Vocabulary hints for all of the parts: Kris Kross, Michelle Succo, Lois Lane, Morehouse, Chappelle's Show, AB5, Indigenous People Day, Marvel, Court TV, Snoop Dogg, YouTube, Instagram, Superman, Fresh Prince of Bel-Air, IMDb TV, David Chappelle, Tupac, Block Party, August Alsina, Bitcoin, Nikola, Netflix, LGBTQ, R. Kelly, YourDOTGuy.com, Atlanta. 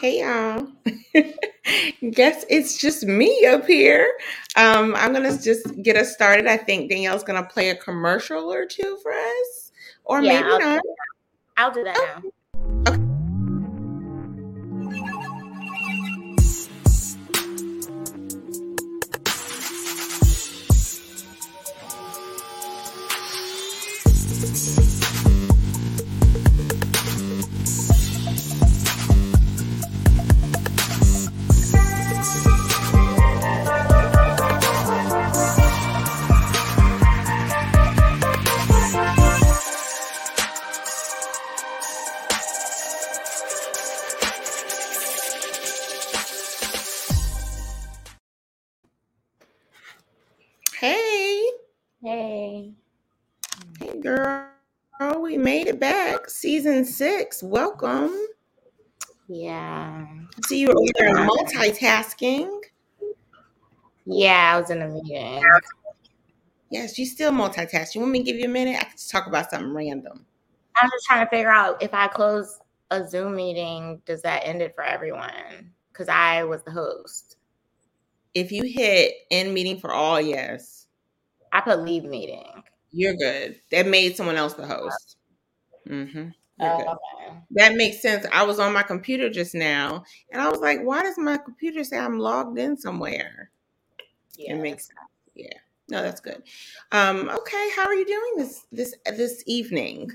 Hey y'all, guess it's just me up here. I'm gonna just get us started. I think Danielle's gonna play a commercial or two for us, or yeah, maybe not. I'll do that now. Okay. Season 6, welcome. Yeah. So you were either multitasking. Yeah, I was in a meeting. Yes, you still multitask. You want me to give you a minute? I can just talk about something random. I'm just trying to figure out if I close a Zoom meeting, does that end it for everyone? Because I was the host. If you hit end meeting for all, yes. I put leave meeting. You're good. That made someone else the host. Mm-hmm. Okay. That makes sense. I was on my computer just now, and I was like, why does my computer say I'm logged in somewhere? Yeah. It makes sense. Yeah. No, that's good. Okay, how are you doing this evening?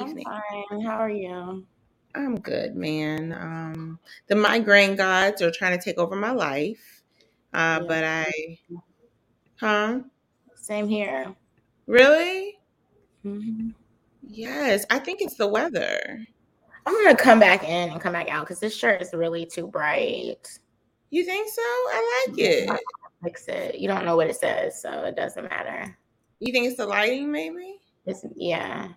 I'm fine. How are you? I'm good, man. The migraine gods are trying to take over my life. Yeah. But same here. Really? Mm-hmm. Yes, I think it's the weather. I'm going to come back in and come back out because this shirt is really too bright. You think so? I like it. I fix it. You don't know what it says, so it doesn't matter. You think it's the lighting, maybe? Yeah.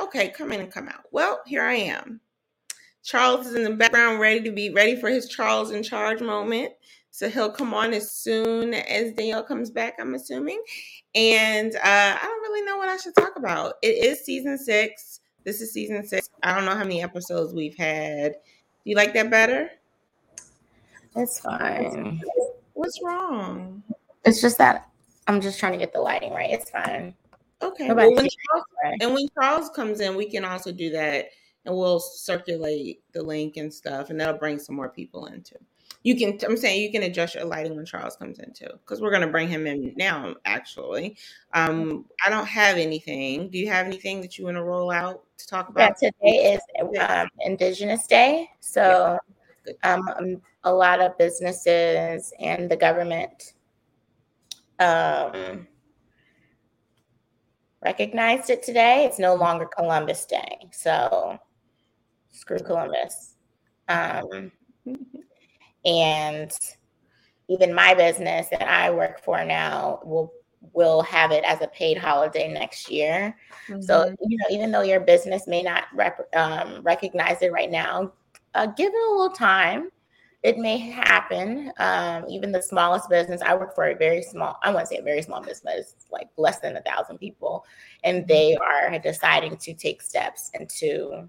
Okay, come in and come out. Well, here I am. Charles is in the background ready for his Charles in charge moment. So he'll come on as soon as Danielle comes back, I'm assuming. And I don't really know what I should talk about. It is season 6. This is season 6. I don't know how many episodes we've had. Do you like that better? It's fine. What's wrong? It's just that I'm just trying to get the lighting right. It's fine. Okay. Well, when Charles comes in, we can also do that. And we'll circulate the link and stuff. And that'll bring some more people in too. You can adjust your lighting when Charles comes in too, because we're going to bring him in now, actually. I don't have anything. Do you have anything that you want to roll out to talk about? Yeah, today is Indigenous Day. So a lot of businesses and the government recognized it today. It's no longer Columbus Day. So screw Columbus. And even my business that I work for now will have it as a paid holiday next year. Mm-hmm. So, even though your business may not recognize it right now, give it a little time. It may happen. Even the smallest business, I work for I wouldn't say a very small business, like less than 1,000 people. And they are deciding to take steps into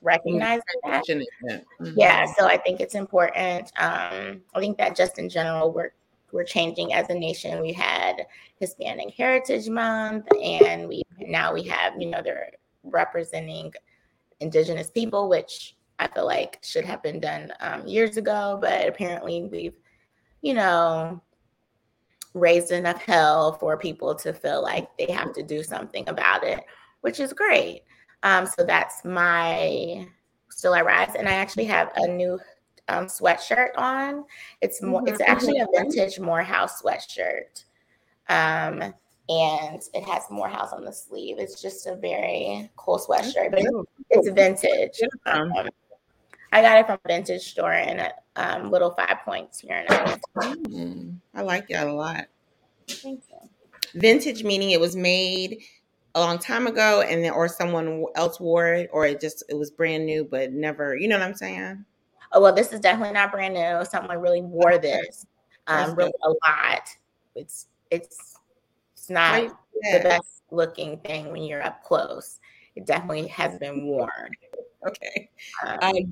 recognize that. Mm-hmm. Yeah, so I think it's important. I think that just in general, we're changing as a nation. We had Hispanic Heritage Month, and we have, they're representing Indigenous people, which I feel like should have been done years ago, but apparently we've, raised enough hell for people to feel like they have to do something about it, which is great. So that's my Still I Rise. And I actually have a new sweatshirt on. It's actually a vintage Morehouse sweatshirt. And it has Morehouse on the sleeve. It's just a very cool sweatshirt, but it's vintage. I got it from a vintage store in Little Five Points here in Atlanta. I like it a lot. Thank you. Vintage meaning it was made a long time ago, and then or someone else wore it, or it was brand new, but never, you know what I'm saying? Oh, well, this is definitely not brand new. Someone really wore this, really a lot. It's not the best looking thing when you're up close. It definitely has been worn. Okay.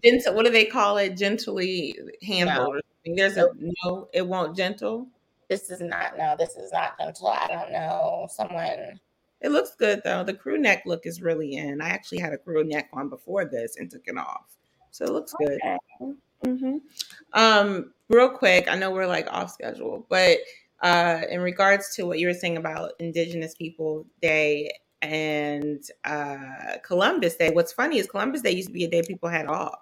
Gentle. What do they call it? Gently handled. No. There's a no. It won't gentle. This is not. No. This is not gentle. I don't know. Someone. It looks good though. The crew neck look is really in. I actually had a crew neck on before this and took it off, so it looks good. Okay. Mm-hmm. Real quick, I know we're like off schedule, but in regards to what you were saying about Indigenous People Day and Columbus Day, what's funny is Columbus Day used to be a day people had off.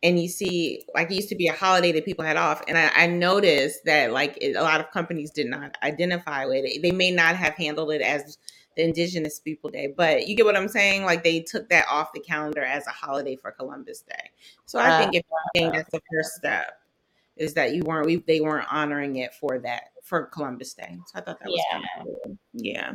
And you see, like, it used to be a holiday that people had off. And I noticed that, like, a lot of companies did not identify with it. They may not have handled it as the Indigenous People Day, but you get what I'm saying? Like, they took that off the calendar as a holiday for Columbus Day. So I think, if anything, that's the first step, is that they weren't honoring it for Columbus Day. So I thought that was kind of cool. Yeah.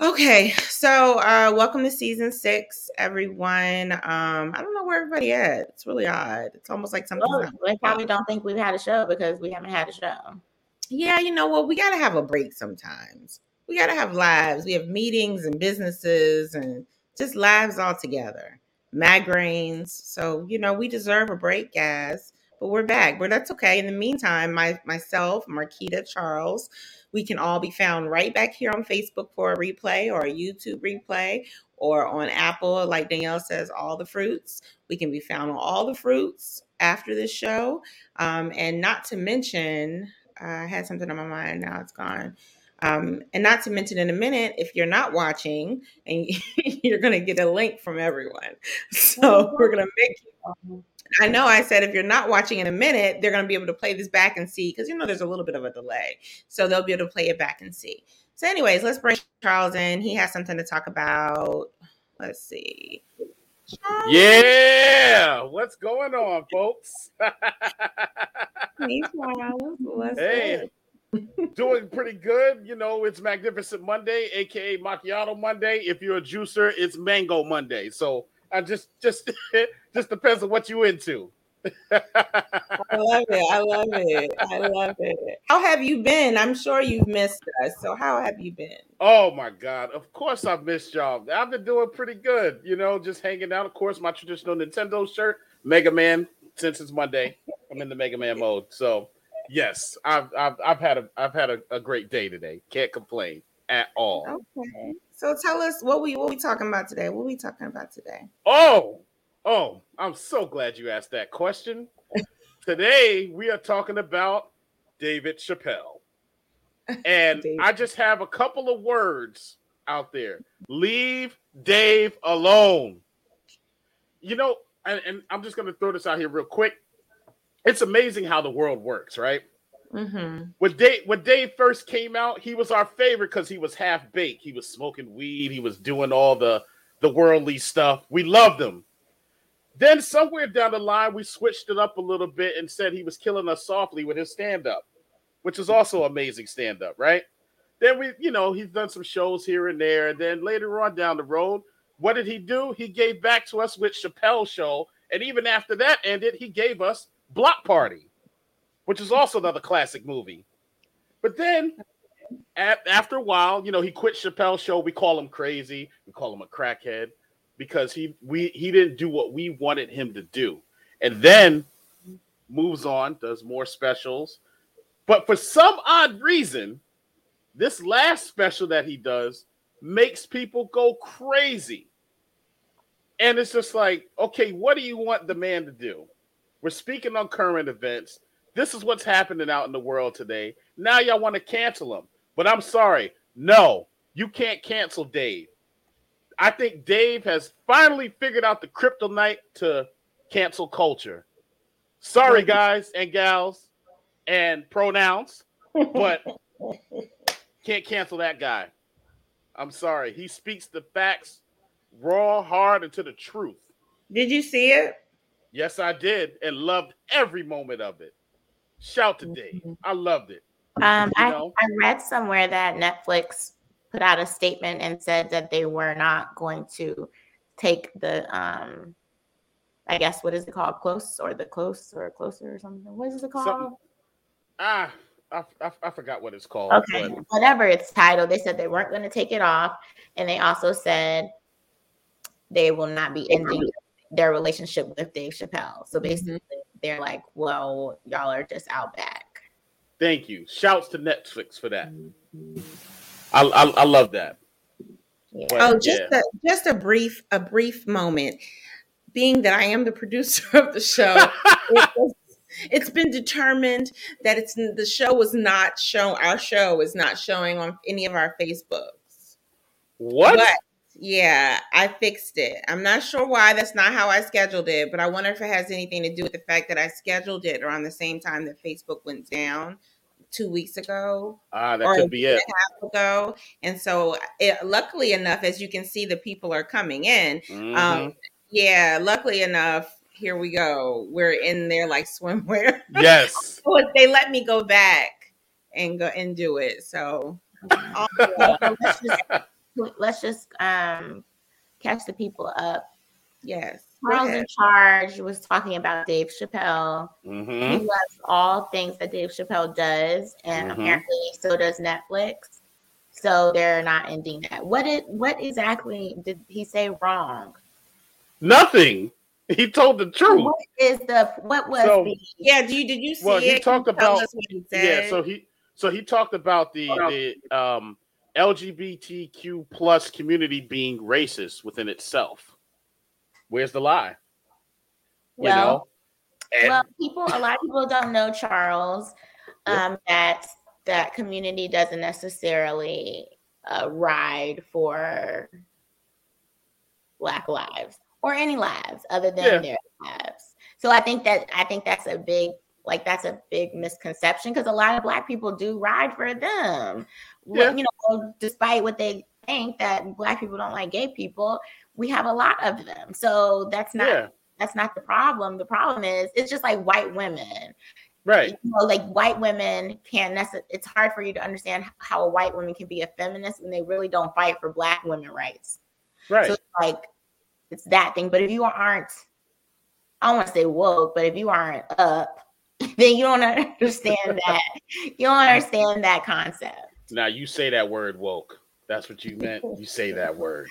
Okay, so welcome to season 6, everyone. I don't know where everybody at. It's really odd. It's almost like something. They probably don't think we've had a show because we haven't had a show. Yeah, you know what? We got to have a break sometimes. We got to have lives. We have meetings and businesses and just lives all together. Migraines. So, you know, we deserve a break, guys. But we're back. But that's okay. In the meantime, myself, Marquita, Charles, we can all be found right back here on Facebook for a replay or a YouTube replay, or on Apple, like Danielle says, all the fruits. We can be found on all the fruits after this show. And not to mention, I had something on my mind, now it's gone. And not to mention, in a minute, if you're not watching, and you're going to get a link from everyone. So we're going to make you. I know I said if you're not watching in a minute, they're going to be able to play this back and see, because, you know, there's a little bit of a delay. So they'll be able to play it back and see. So anyways, let's bring Charles in. He has something to talk about. Let's see. Charles. Yeah. What's going on, folks? Hey, Charles. What's up? Doing pretty good. You know, it's Magnificent Monday, a.k.a. Macchiato Monday. If you're a juicer, it's Mango Monday. So I just depends on what you into. I love it. How have you been? I'm sure you've missed us. So how have you been? Oh my God. Of course I've missed y'all. I've been doing pretty good, you know, just hanging out. Of course, my traditional Nintendo shirt, Mega Man, since it's Monday. I'm in the Mega Man mode. So yes, I've had a great day today. Can't complain at all. Okay. So tell us what we talking about today. What are we talking about today? Oh, I'm so glad you asked that question. Today we are talking about David Chappelle. And David. I just have a couple of words out there. Leave Dave alone. You know, and I'm just going to throw this out here real quick. It's amazing how the world works, right? Mm-hmm. When Dave first came out, he was our favorite because he was half baked. He was smoking weed. He was doing all the worldly stuff. We loved him. Then somewhere down the line, we switched it up a little bit and said he was killing us softly with his stand-up, which is also amazing stand-up, right? Then he's done some shows here and there. And then later on down the road, what did he do? He gave back to us with Chappelle's Show. And even after that ended, he gave us Block Party, which is also another classic movie. But then after a while, you know, he quit Chappelle's Show. We call him crazy. We call him a crackhead because he didn't do what we wanted him to do. And then moves on, does more specials. But for some odd reason, this last special that he does makes people go crazy. And it's just like, okay, what do you want the man to do? We're speaking on current events. This is what's happening out in the world today. Now y'all want to cancel him. But I'm sorry. No, you can't cancel Dave. I think Dave has finally figured out the kryptonite to cancel culture. Sorry, guys and gals and pronouns, but can't cancel that guy. I'm sorry. He speaks the facts raw, hard, and to the truth. Did you see it? Yes, I did, and loved every moment of it. Shout today. I loved it. I read somewhere that Netflix put out a statement and said that they were not going to take the, I guess, what is it called? Closer or something. What is it called? I forgot what it's called. Okay, but whatever it's titled. They said they weren't going to take it off. And they also said they will not be ending their relationship with Dave Chappelle. So basically, they're like, well, y'all are just out back. Thank you. Shouts to Netflix for that. I love that. Yeah. Just a brief moment. Being that I am the producer of the show, it's been determined that the show was not shown. Our show is not showing on any of our Facebooks. What? But, yeah, I fixed it. I'm not sure why. That's not how I scheduled it, but I wonder if it has anything to do with the fact that I scheduled it around the same time that Facebook went down 2 weeks ago. That could be it. Ago. And so luckily enough, as you can see, the people are coming in. Mm-hmm. Yeah, luckily enough, here we go. We're in there like swimwear. Yes. So they let me go back and do it. So let's just catch the people up. Yes. Charles in Charge was talking about Dave Chappelle. Mm-hmm. He loves all things that Dave Chappelle does, and apparently so does Netflix. So they're not ending that. What exactly did he say wrong? Nothing. He told the truth. Did you see it? He talked about he talked about the LGBTQ plus community being racist within itself. Where's the lie? A lot of people don't know, Charles, that community doesn't necessarily ride for Black lives or any lives other than their lives. So I think that's a big misconception, because a lot of Black people do ride for them. Yeah. You know, despite what they think that Black people don't like gay people, we have a lot of them. So that's not the problem. The problem is it's just like white women. Right. You know, like white women it's hard for you to understand how a white woman can be a feminist when they really don't fight for Black women rights. Right. So it's that thing. But if you aren't, I don't want to say woke, but if you aren't up, then you don't understand that. You don't understand that concept. Now you say that word woke. That's what you meant. You say that word.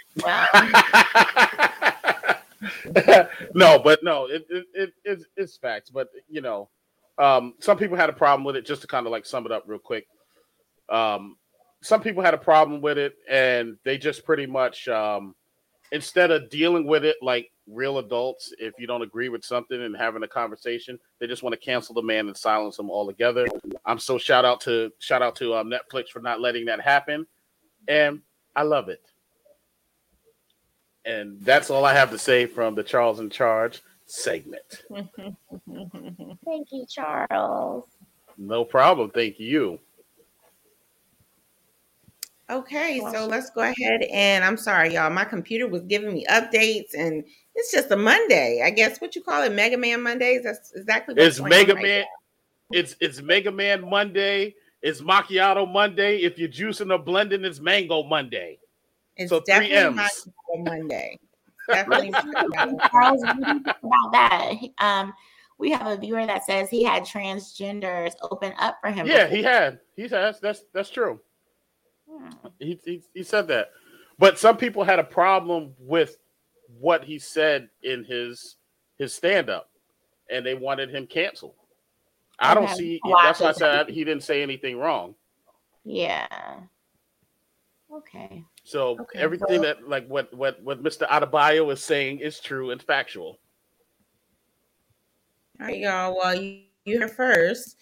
It's facts. But you know, some people had a problem with it. Just to kind of sum it up real quick. Some people had a problem with it, and they just pretty much, instead of dealing with it like real adults, if you don't agree with something and having a conversation, they just want to cancel the man and silence them altogether. I'm so shout out to Netflix for not letting that happen. And I love it. And that's all I have to say from the Charles in Charge segment. Thank you, Charles. No problem. Thank you. Okay, so let's go ahead and I'm sorry, y'all. My computer was giving me updates, and it's just a Monday. I guess what you call it, Mega Man Mondays. That's exactly what it's Mega Man. Right, it's Mega Man Monday. It's Macchiato Monday. If you're juicing or blending, it's Mango Monday. It's so definitely Macchiato Monday. Definitely. Charles, about that, we have a viewer that says he had transgenders open up for him. Yeah, before. He says that's true. He said that, but some people had a problem with what he said in his stand-up, and they wanted him canceled. I don't see. That's why I said he didn't say anything wrong. Yeah. Okay. So everything that what Mr. Adebayo is saying is true and factual. All right, y'all. Well, you heard first.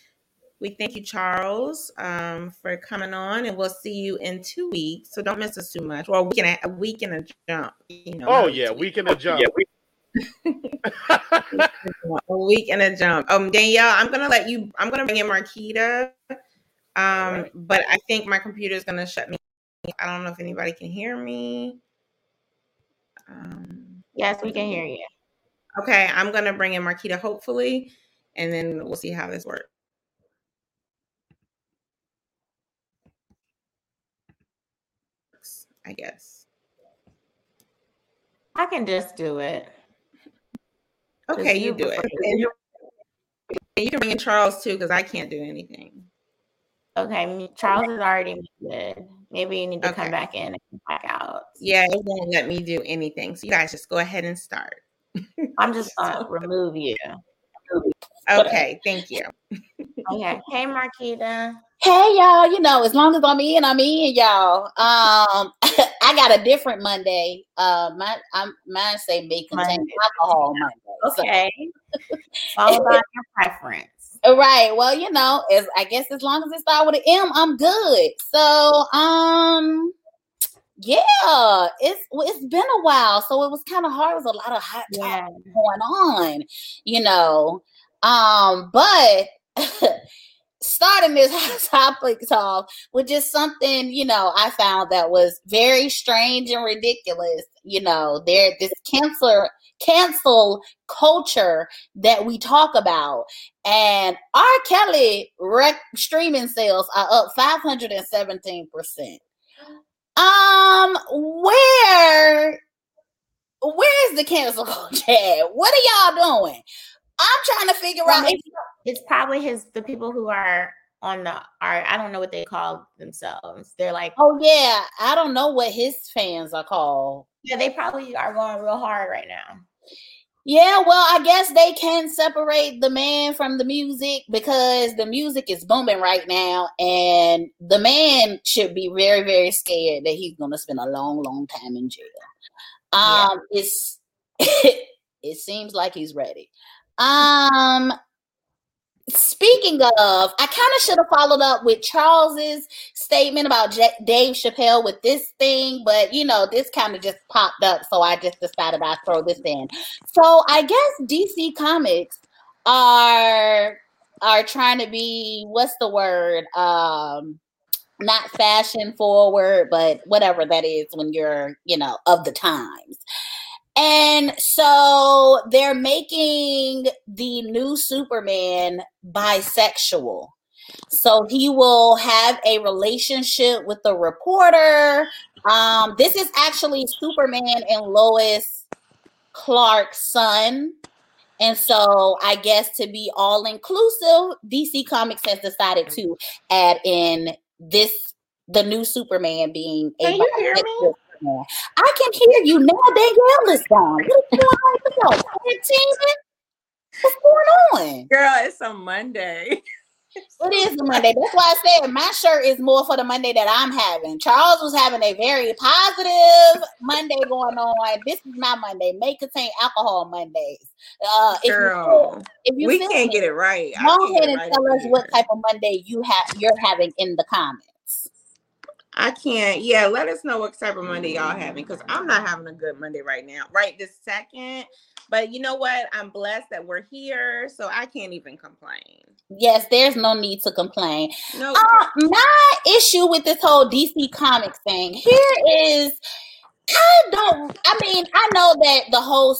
We thank you, Charles, for coming on, and we'll see you in 2 weeks. So don't miss us too much. Well, a week and a jump. You know, week and a jump. A week and a jump. Danielle, I'm gonna bring in Marquita. Right. But I think my computer is gonna shut me. I don't know if anybody can hear me. Yes, we can hear you. Okay, I'm gonna bring in Marquita, hopefully, and then we'll see how this works. I guess I can just do it. Okay, you do it. And you can bring in Charles too, because I can't do anything. Okay, Charles is already muted. Maybe you need to come back in and back out. Yeah, it won't let me do anything. So you guys just go ahead and start. I'm just gonna remove you. Okay, thank you. Okay. Hey, Marquita. Hey, y'all. You know, as long as I'm in, y'all. I got a different Monday. Mine say may contain alcohol Monday. Okay. So. All about your preference. Right. Well, you know, as long as it starts with an M, I'm good. So, yeah, it's been a while. So it was kind of hard. It was a lot of hot topics going on, you know. But starting this hot topics off with just something, you know, I found that was very strange and ridiculous. You know, this cancel culture that we talk about, and R. Kelly streaming sales are up 517%. Where is the cancel culture? What are y'all doing? I'm trying to figure out. It's probably the people who are on I don't know what they call themselves. They're like, oh yeah, I don't know what his fans are called. Yeah, they probably are going real hard right now. Yeah, well, I guess they can separate the man from the music because the music is booming right now, and the man should be very, very scared that he's going to spend a long, long time in jail. It seems like he's ready. Speaking of, I kind of should have followed up with Charles's statement about Dave Chappelle with this thing, but you know, this kind of just popped up, so I just decided I'd throw this in. So I guess DC Comics are trying to be, what's the word? Not fashion forward, but whatever that is when you're, you know, of the times. And so they're making the new Superman bisexual. So he will have a relationship with the reporter. This is actually Superman and Lois Clark's son. And so I guess to be all inclusive, DC Comics has decided to add in the new Superman being a bisexual. Can you hear me? I can hear you now. Danielle is gone. What's going on? Girl, it's a Monday. It is a Monday. That's why I said my shirt is more for the Monday that I'm having. Charles was having a very positive Monday going on. This is my Monday. May contain alcohol Mondays. Girl, if you we can't get it right. Go ahead and tell us what type of Monday you're having in the comments. I can't. Yeah, let us know what type of Monday y'all having, because I'm not having a good Monday right now, right this second. But you know what? I'm blessed that we're here, so I can't even complain. Yes, there's no need to complain. No. My issue with this whole DC Comics thing here is, I know that the whole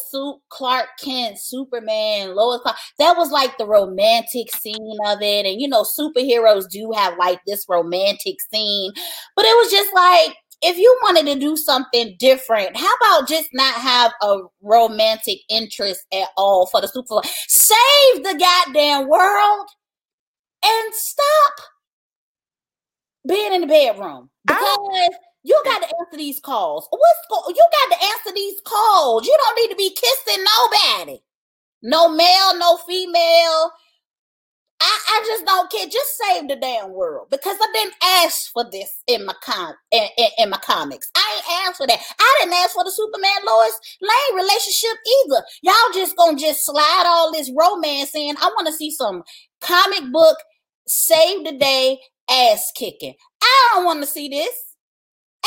Clark Kent, Superman, Lois Clark, that was like the romantic scene of it. And, you know, superheroes do have like this romantic scene. But it was just like, if you wanted to do something different, how about just not have a romantic interest at all for the superhero? Save the goddamn world and stop being in the bedroom. Because... you got to answer these calls. You got to answer these calls. You don't need to be kissing nobody. No male, no female. I just don't care. Just save the damn world, because I didn't ask for this in my in my comics. I ain't asked for that. I didn't ask for the Superman Lois Lane relationship either. Y'all just gonna slide all this romance in. I want to see some comic book save the day ass kicking. I don't want to see this.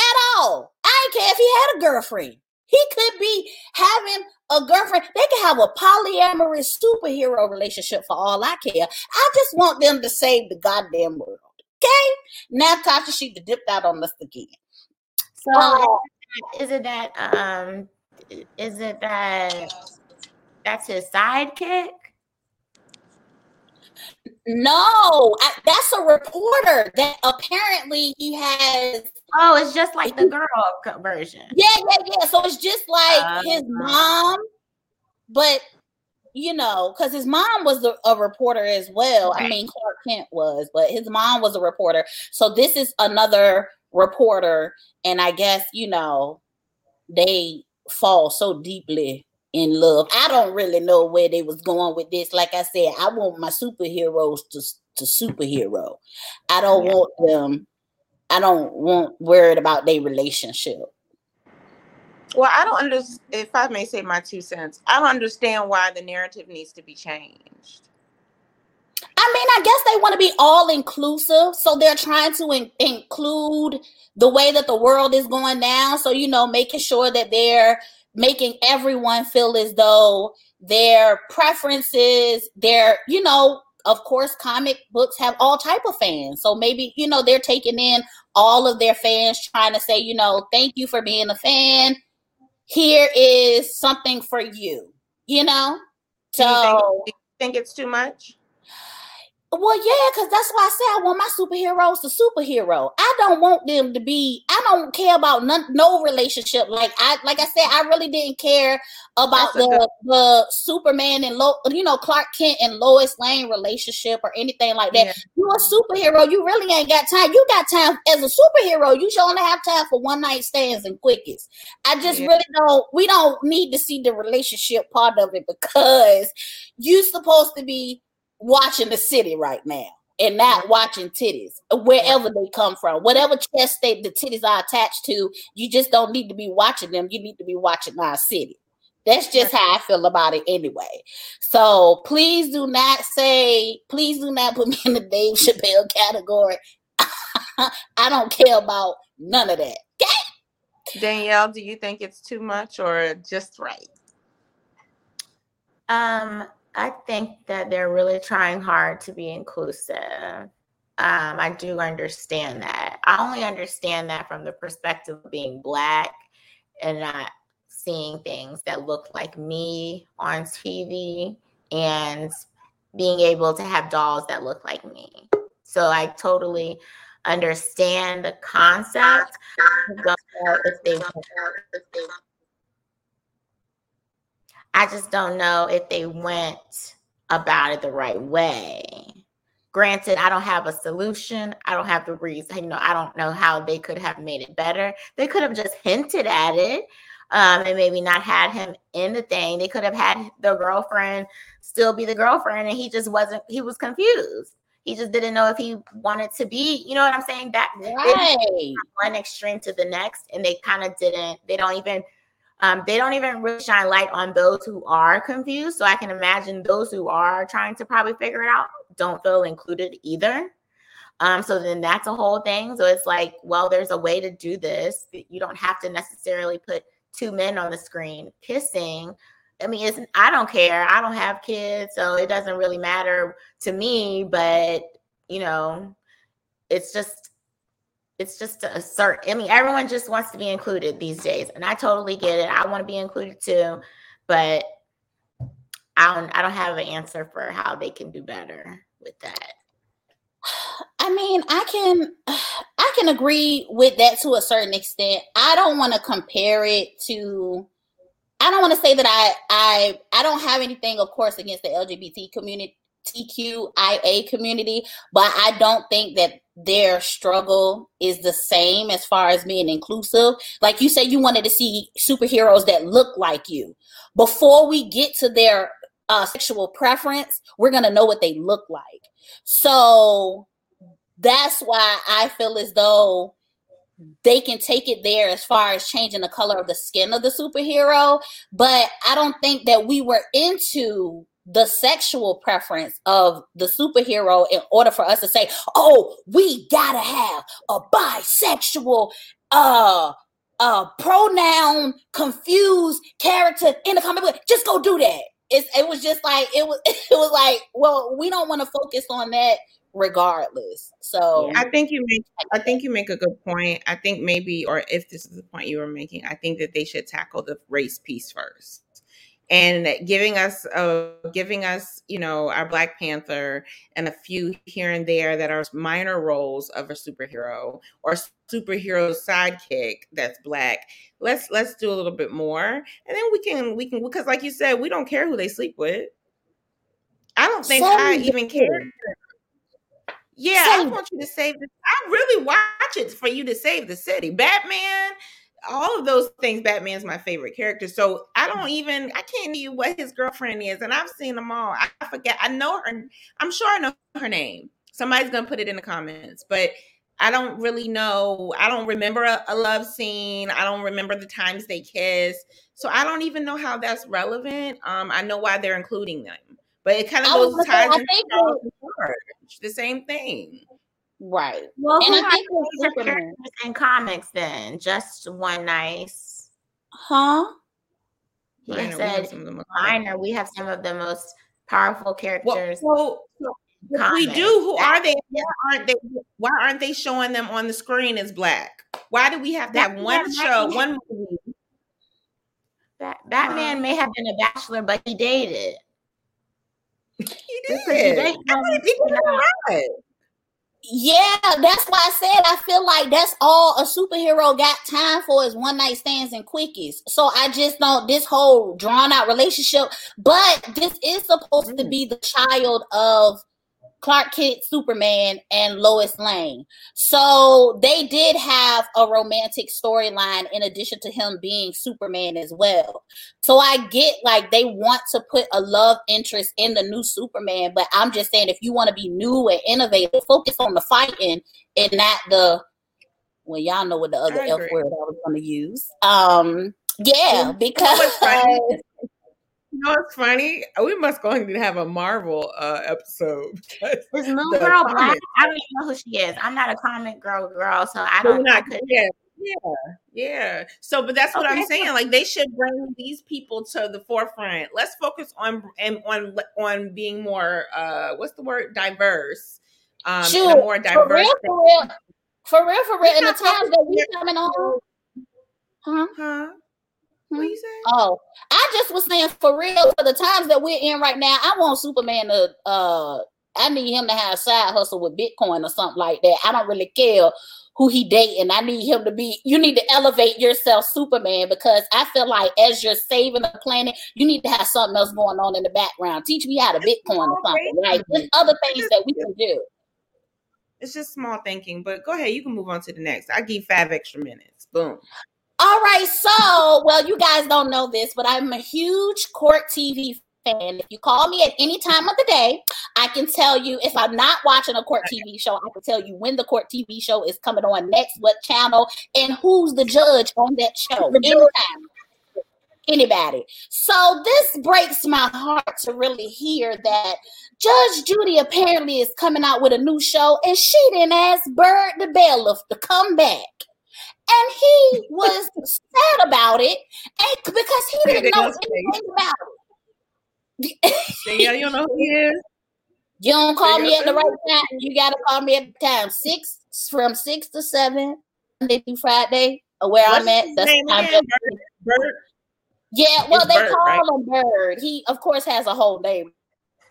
At all. I ain't care if he had a girlfriend. He could be having a girlfriend. They could have a polyamorous superhero relationship for all I care. I just want them to save the goddamn world. Okay? Now Tasha, she dipped out on us again. So is it that that's his sidekick? No, that's a reporter that apparently he has. Oh, it's just like the girl version. Yeah. So it's just like his mom, but you know, because his mom was a reporter as well. Right. I mean, Clark Kent was, but his mom was a reporter. So this is another reporter, and I guess, you know, they fall so deeply in love. I don't really know where they was going with this. Like I said, I want my superheroes to superhero. I don't want them. I don't want worried about their relationship. Well, I don't understand, if I may say my 2 cents, I don't understand why the narrative needs to be changed. I mean, I guess they want to be all inclusive. So they're trying to include the way that the world is going down. So, you know, making sure that they're making everyone feel as though their preferences, their, you know, of course, comic books have all type of fans. So maybe, you know, they're taking in all of their fans, trying to say, you know, thank you for being a fan. Here is something for you, you know? So do you think it's too much? Well, yeah, because that's why I say I want my superheroes to superhero. I don't want them to be, I don't care about no relationship. Like I said, I really didn't care about the Superman and, you know, Clark Kent and Lois Lane relationship or anything like that. Yeah. You're a superhero. You really ain't got time. You got time as a superhero. You should only have time for one night stands and quickies. I just really don't, we don't need to see the relationship part of it because you're supposed to be watching the city right now and not watching titties wherever they come from, whatever chest the titties are attached to. You just don't need to be watching them. You need to be watching our city. That's just how I feel about it anyway. So please do not put me in the Dave Chappelle category. I don't care about none of that. Okay? Danielle, do you think it's too much or just right? I think that they're really trying hard to be inclusive. I do understand that. I only understand that from the perspective of being Black and not seeing things that look like me on TV and being able to have dolls that look like me. So I totally understand the concept. I just don't know if they went about it the right way. Granted, I don't have a solution. I don't have the reason. You know, I don't know how they could have made it better. They could have just hinted at it and maybe not had him in the thing. They could have had the girlfriend still be the girlfriend, and he just wasn't. He was confused. He just didn't know if he wanted to be, you know what I'm saying? That one extreme to the next, and they kind of didn't. They don't even really shine light on those who are confused. So I can imagine those who are trying to probably figure it out don't feel included either. So then that's a whole thing. So it's like, well, there's a way to do this. You don't have to necessarily put two men on the screen kissing. I mean, I don't care. I don't have kids, so it doesn't really matter to me. But, you know, it's just to assert. I mean, everyone just wants to be included these days, and I totally get it. I want to be included too, but I don't have an answer for how they can do better with that. I mean, I can agree with that to a certain extent. I don't want to compare it to. I don't want to say that I don't have anything, of course, against the LGBT community, TQIA community, but I don't think that their struggle is the same as far as being inclusive. Like you said, you wanted to see superheroes that look like you. Before we get to their sexual preference, we're going to know what they look like. So that's why I feel as though they can take it there as far as changing the color of the skin of the superhero. But I don't think that we were into the sexual preference of the superhero in order for us to say, oh, we gotta have a bisexual pronoun confused character in the comic book. Just go do that. It was like, well, we don't want to focus on that regardless. So I think you make a good point. I think maybe, or if this is the point you were making, I think that they should tackle the race piece first. And giving us, you know, our Black Panther and a few here and there that are minor roles of a superhero or superhero sidekick that's Black. Let's do a little bit more, and then we can because, like you said, we don't care who they sleep with. I don't think I even care. Yeah, I want you to save. I really watch it for you to save the city. Batman. all of those things, Batman's my favorite character. So I can't even what his girlfriend is. And I've seen them all. I forget. I know her. I'm sure I know her name. Somebody's going to put it in the comments, but I don't really know. I don't remember a love scene. I don't remember the times they kiss. So I don't even know how that's relevant. I know why they're including them, but it kind of ties into the same thing. Right. Well, and I think it's Superman in comics then. Just one nice. Huh? He said, we have some of the most powerful characters. Well, if we do, who are they? Why aren't they showing them on the screen as Black? Why do we have that one show, one movie? Batman may have been a bachelor, but he dated. He did. Yeah, that's why I said I feel like that's all a superhero got time for is one night stands and quickies. So I just don't, this whole drawn out relationship, but this is supposed to be the child of Clark Kent, Superman, and Lois Lane. So they did have a romantic storyline in addition to him being Superman as well. So I get like they want to put a love interest in the new Superman, but I'm just saying if you want to be new and innovative, focus on the fighting and not the, well, y'all know what the other F word I was going to use. Yeah, because... You know what's funny? We must go ahead and have a Marvel episode. Is New Girl Black? I don't even know who she is. I'm not a comic girl, so I don't know. Yeah. So, but that's what I'm saying. Like they should bring these people to the forefront. Let's focus on being more diverse. Sure. More diverse. For real. In the times that we coming on. Huh? What you saying? Oh, I just was saying for real. For the times that we're in right now, I want Superman to. I need him to have a side hustle with Bitcoin or something like that. I don't really care who he dating. I need him to be. You need to elevate yourself, Superman, because I feel like as you're saving the planet, you need to have something else going on in the background. Teach me how to Bitcoin or something. Like there's other things that we can do. It's just small thinking, but go ahead. You can move on to the next. I give 5 extra minutes. Boom. All right, so, well, you guys don't know this, but I'm a huge Court TV fan. If you call me at any time of the day, I can tell you if I'm not watching a Court TV show, I can tell you when the Court TV show is coming on next, what channel, and who's the judge on that show. Anybody. So this breaks my heart to really hear that Judge Judy apparently is coming out with a new show, and she didn't ask Bird the bailiff to come back. And he was sad about it because he didn't know anything about it. Yeah, you don't know who he is. You don't call me at the right time. You got to call me at the time. From 6 to 7, Monday through Friday, where I'm at. That's Bird? Yeah, well, they call him Bird. He, of course, has a whole name.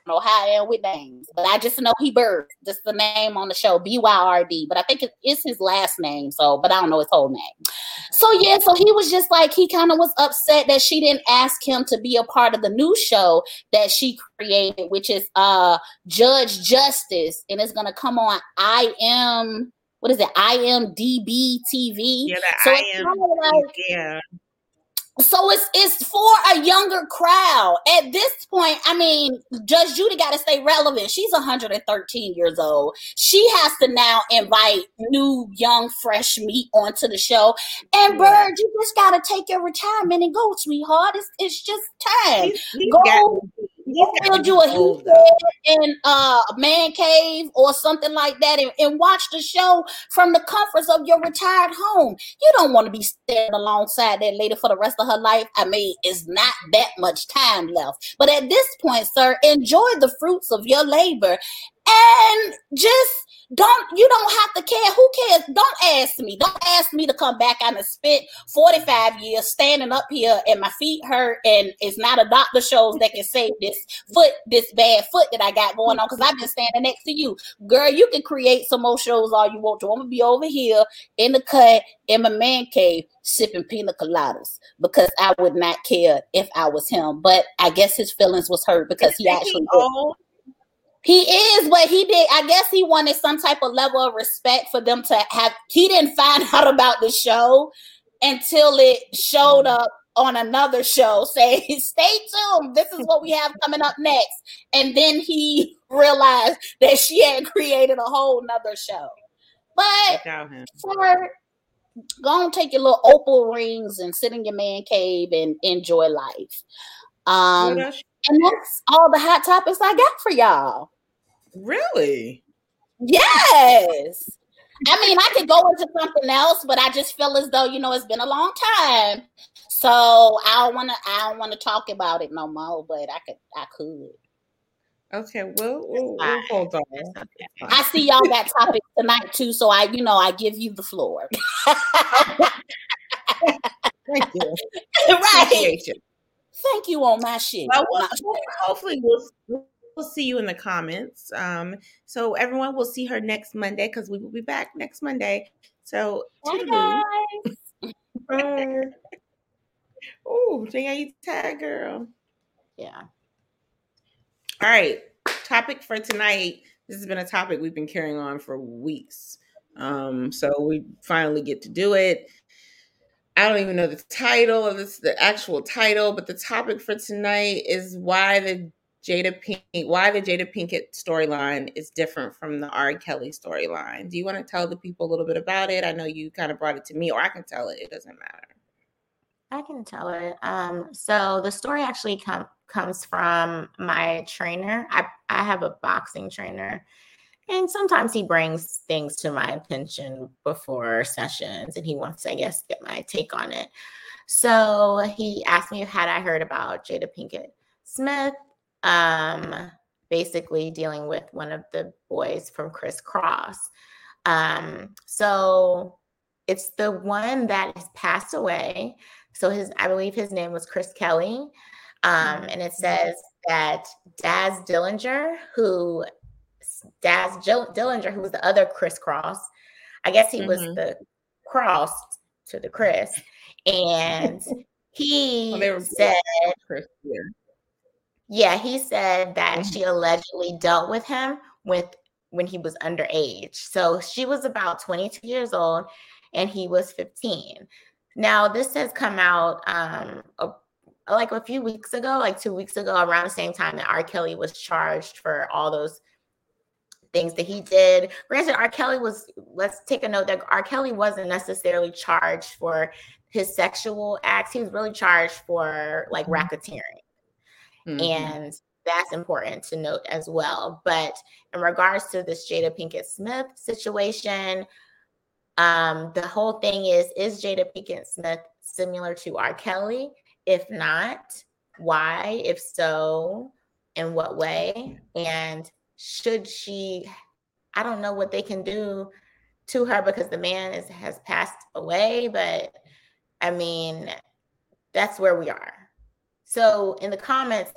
Know how I am with names, but I just know he Bird. That's the name on the show, BYRD. But I think it's his last name, but I don't know his whole name. So yeah, so he was just like he kind of was upset that she didn't ask him to be a part of the new show that she created, which is Judge Justice, and it's gonna come on IMDb TV. Yeah, So it's for a younger crowd. At this point, I mean, Judge Judy got to stay relevant. She's 113 years old. She has to now invite new, young, fresh meat onto the show. And Bird, you just got to take your retirement and go, sweetheart. It's just time. Go do a heat bed in a man cave or something like that and watch the show from the comforts of your retired home. You don't want to be standing alongside that lady for the rest of her life. I mean, it's not that much time left. But at this point, sir, enjoy the fruits of your labor and just you don't have to care. Who cares? Don't ask me to come back. I done spent 45 years standing up here and my feet hurt and it's not a doctor shows that can save this bad foot that I got going on because I've been standing next to you. Girl, you can create some more shows all you want to. I'm going to be over here in the cut in my man cave sipping pina coladas because I would not care if I was him. But I guess his feelings was hurt because he actually... He is what he did. I guess he wanted some type of level of respect for them to have. He didn't find out about the show until it showed up on another show saying, stay tuned, this is what we have coming up next. And then he realized that she had created a whole nother show. But for go and take your little opal rings and sit in your man cave and enjoy life. And that's all the hot topics I got for y'all. Really? Yes. I mean, I could go into something else, but I just feel as though, you know, it's been a long time, so I don't want to talk about it no more. But I could. Okay, well, we'll hold on. I see y'all got topics tonight too, so I give you the floor. Thank you. Right. Appreciate you. Thank you on my shit. Well, hopefully we'll see you in the comments. So everyone will see her next Monday, because we will be back next Monday. So bye, guys. Bye. Oh, dang, you tired, girl. Yeah. All right. Topic for tonight. This has been a topic we've been carrying on for weeks. So we finally get to do it. I don't even know the title of this, the actual title, but the topic for tonight is why the Jada Pinkett storyline is different from the R. Kelly storyline. Do you want to tell the people a little bit about it? I know you kind of brought it to me, or I can tell it. It doesn't matter. I can tell it. So the story actually comes from my trainer. I have a boxing trainer, and sometimes he brings things to my attention before sessions, and he wants to, I guess, get my take on it. So he asked me, had I heard about Jada Pinkett Smith, basically dealing with one of the boys from Kris Kross. So it's the one that has passed away. So I believe his name was Chris Kelly. And it says that Daz Dillinger, who was the other Kris Kross, I guess he was the Kross to the Chris, and he said that she allegedly dealt with him when he was underage. So she was about 22 years old, and he was 15. Now this has come out a few weeks ago, like 2 weeks ago, around the same time that R. Kelly was charged for all those things that he did. Granted, R. Kelly let's take a note that R. Kelly wasn't necessarily charged for his sexual acts. He was really charged for like racketeering. Mm-hmm. And that's important to note as well. But in regards to this Jada Pinkett Smith situation, the whole thing is Jada Pinkett Smith similar to R. Kelly? If not, why? If so, in what way? And should she, I don't know what they can do to her because the man has passed away, but I mean, that's where we are. So in the comments,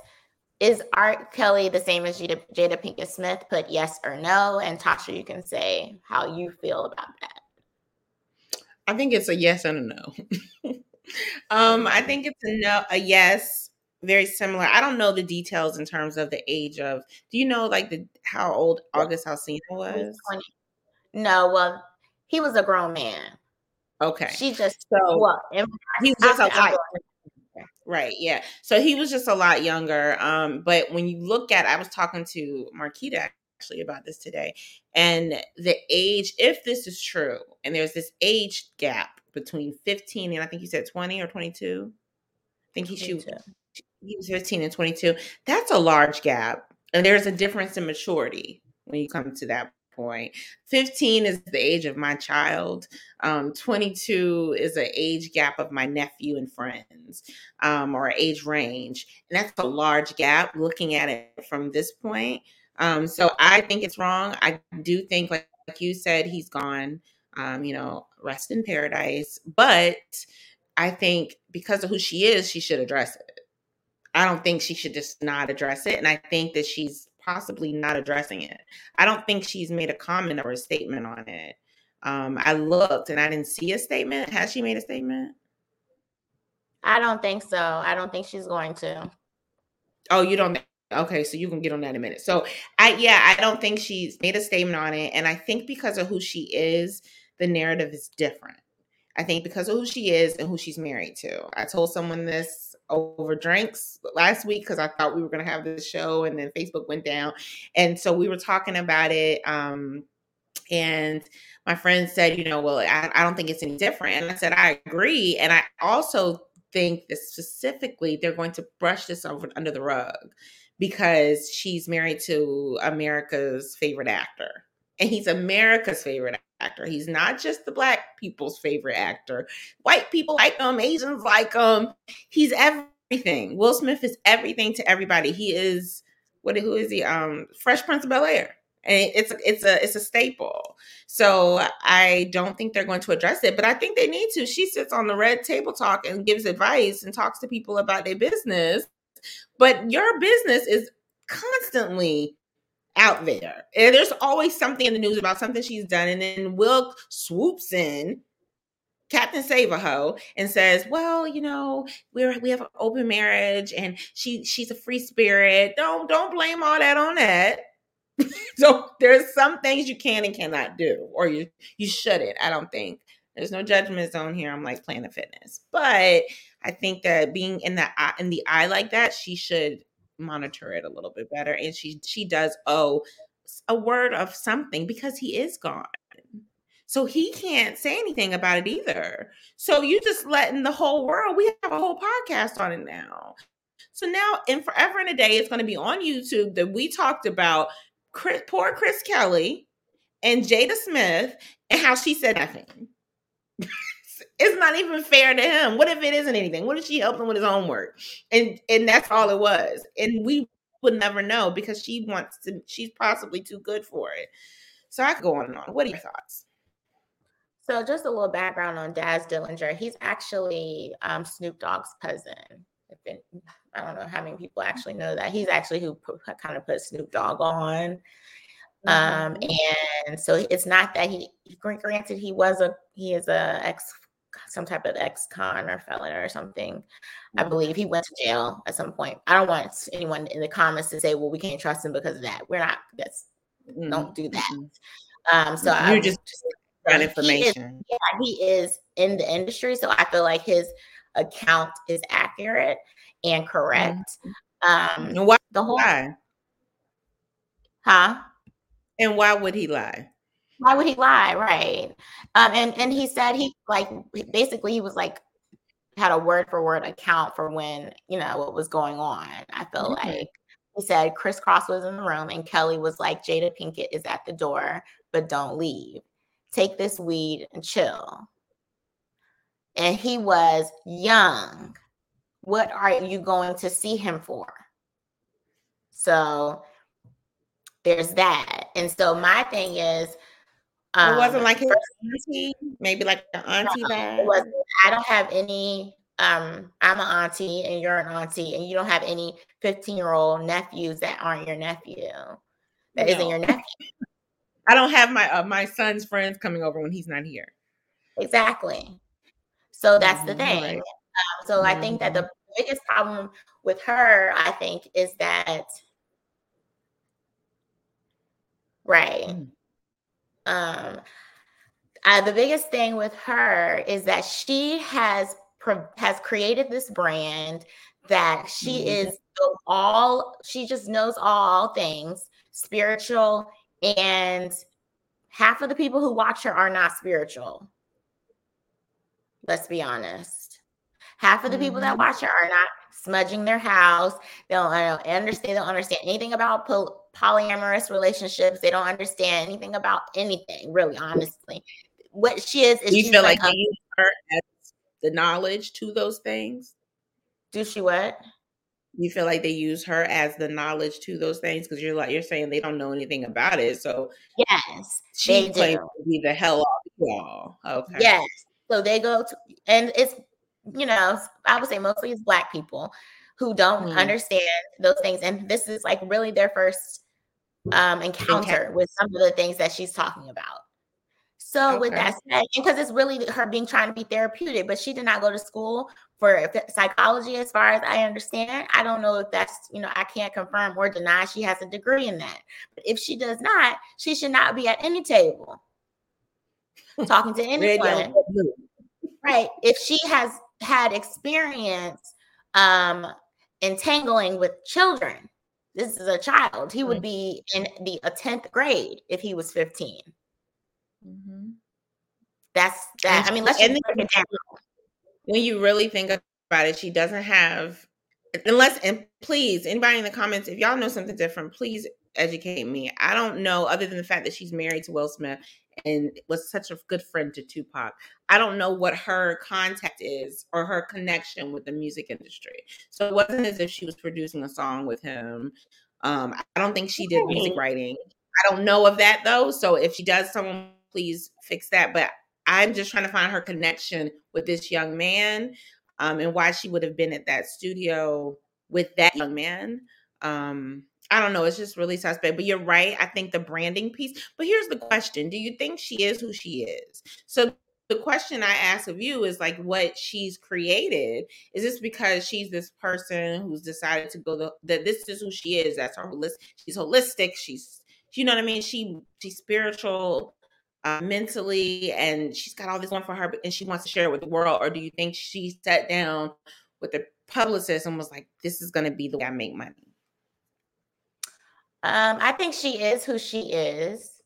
is R. Kelly the same as Jada Pinkett Smith? Put yes or no. And Tasha, you can say how you feel about that. I think it's a yes and a no. I think it's a yes, very similar. I don't know the details in terms of the age of, do you know like how old August Alsina was? 20. No, well, he was a grown man. Okay. He was just a lot younger. Right, yeah. So he was just a lot younger. But when you look at, I was talking to Marquita actually about this today, and the age, if this is true, and there's this age gap between 15 and I think you said 20 or 22. I think he was 15 and 22. That's a large gap. And there's a difference in maturity when you come to that point. 15 is the age of my child. 22 is an age gap of my nephew and friends, or age range. And that's a large gap looking at it from this point. So I think it's wrong. I do think, like you said, he's gone. Rest in paradise. But I think because of who she is, she should address it. I don't think she should just not address it. And I think that she's possibly not addressing it. I don't think she's made a comment or a statement on it. I looked and I didn't see a statement. Has she made a statement? I don't think so. I don't think she's going to. Oh, you don't. Okay, so you can get on that in a minute. So I don't think she's made a statement on it. And I think because of who she is, the narrative is different. I think because of who she is and who she's married to. I told someone this over drinks last week because I thought we were going to have this show, and then Facebook went down. And so we were talking about it. And my friend said, you know, well, I don't think it's any different. And I said, I agree. And I also think that specifically they're going to brush this over under the rug because she's married to America's favorite actor. And he's America's favorite actor. He's not just the Black people's favorite actor. White people like him. Asians like him. He's everything. Will Smith is everything to everybody. He is, who is he? Fresh Prince of Bel-Air. And it's a staple. So I don't think they're going to address it, but I think they need to. She sits on the Red Table Talk and gives advice and talks to people about their business. But your business is constantly out there. And there's always something in the news about something she's done. And then Will swoops in, Captain Save-A-Ho, and says, well, you know, we have an open marriage and she's a free spirit. Don't blame all that on that. So there's some things you can and cannot do, or you shouldn't. I don't think there's no judgment zone here. I'm like Planet Fitness, but I think that being in the eye like that, she should monitor it a little bit better, and she does owe a word of something because he is gone, so he can't say anything about it either. So you just letting the whole world. We have a whole podcast on it now. So now and forever and a day, it's going to be on YouTube that we talked about. Poor Chris Kelly and Jada Smith and how she said nothing. It's not even fair to him. What if it isn't anything? What if she helped him with his homework? And that's all it was. And we would never know because she's possibly too good for it. So I could go on and on. What are your thoughts? So just a little background on Daz Dillinger. He's actually Snoop Dogg's cousin. I don't know how many people actually know that. He's actually who kind of put Snoop Dogg on. And so it's not that granted, he is some type of ex-con or felon or something. I believe he went to jail at some point. I don't want anyone in the comments to say, well, we can't trust him because of that. Don't do that. So you're just that information. He is in the industry. So I feel like his account is accurate and correct. And why the whole lie? Huh? And why would he lie? Why would he lie? Right. And he said he was like had a word for word account for when you know what was going on. I feel like he said Kris Kross was in the room and Kelly was like, Jada Pinkett is at the door, but don't leave. Take this weed and chill. And he was young. What are you going to see him for? So there's that. And so my thing is, it wasn't like his auntie, maybe like the auntie bag. It wasn't. I don't have any. I'm an auntie, and you're an auntie, and you don't have any 15-year-old nephews that aren't your nephew. Isn't your nephew. I don't have my son's friends coming over when he's not here. Exactly. So that's the thing. Right. So I think that the biggest problem with her, I think, is that, the biggest thing with her is that she has created this brand that she is all, she just knows all things spiritual, and half of the people who watch her are not spiritual. Let's be honest. Half of the people that watch her are not smudging their house. They don't understand anything about polyamorous relationships. They don't understand anything about anything, really, honestly. What she is you feel like they use her as the knowledge to those things? Do she what? You feel like they use her as the knowledge to those things? Because you're saying they don't know anything about it. So yes, she claims to be the hell off y'all. Okay. Yes. So they go to, and it's, you know, I would say mostly it's Black people who don't understand those things. And this is like really their first encounter with some of the things that she's talking about. So with that said, because it's really her trying to be therapeutic, but she did not go to school for psychology as far as I understand. I don't know if that's, you know, I can't confirm or deny she has a degree in that. But if she does not, she should not be at any table talking to anyone. Right. If she has had experience entangling with children, this is a child. He would be in the 10th grade if he was 15. Mm-hmm. That's that. I mean, let's just break it down. When you really think about it, she doesn't have, unless, and please, anybody in the comments, if y'all know something different, please educate me. I don't know, other than the fact that she's married to Will Smith and was such a good friend to Tupac. I don't know what her contact is or her connection with the music industry. So it wasn't as if she was producing a song with him. I don't think she did music writing. I don't know of that, though. So if she does, someone please fix that. But I'm just trying to find her connection with this young man, and why she would have been at that studio with that young man. I don't know. It's just really suspect. But you're right. I think the branding piece. But here's the question. Do you think she is who she is? So the question I ask of you is, like, what she's created. Is this because she's this person who's decided to go that this is who she is? That's her holistic. She's holistic. She's, you know what I mean? She's spiritual, mentally, and she's got all this going for her, and she wants to share it with the world. Or do you think she sat down with the publicist and was like, this is going to be the way I make money? I think she is who she is,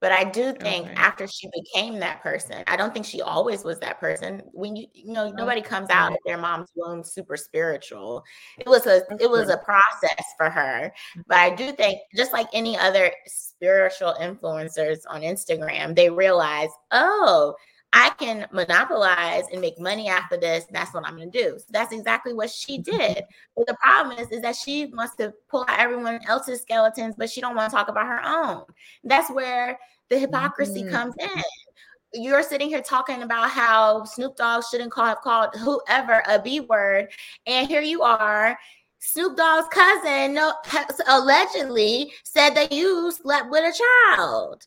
but I do think after she became that person, I don't think she always was that person. When you know, nobody comes out of their mom's womb super spiritual. It was a process for her, but I do think, just like any other spiritual influencers on Instagram, they realize, oh, I can monopolize and make money after this. That's what I'm going to do. So that's exactly what she did. But the problem is that she wants to pull out everyone else's skeletons, but she don't want to talk about her own. That's where the hypocrisy comes in. You're sitting here talking about how Snoop Dogg shouldn't have called whoever a B word. And here you are, Snoop Dogg's cousin allegedly said that you slept with a child.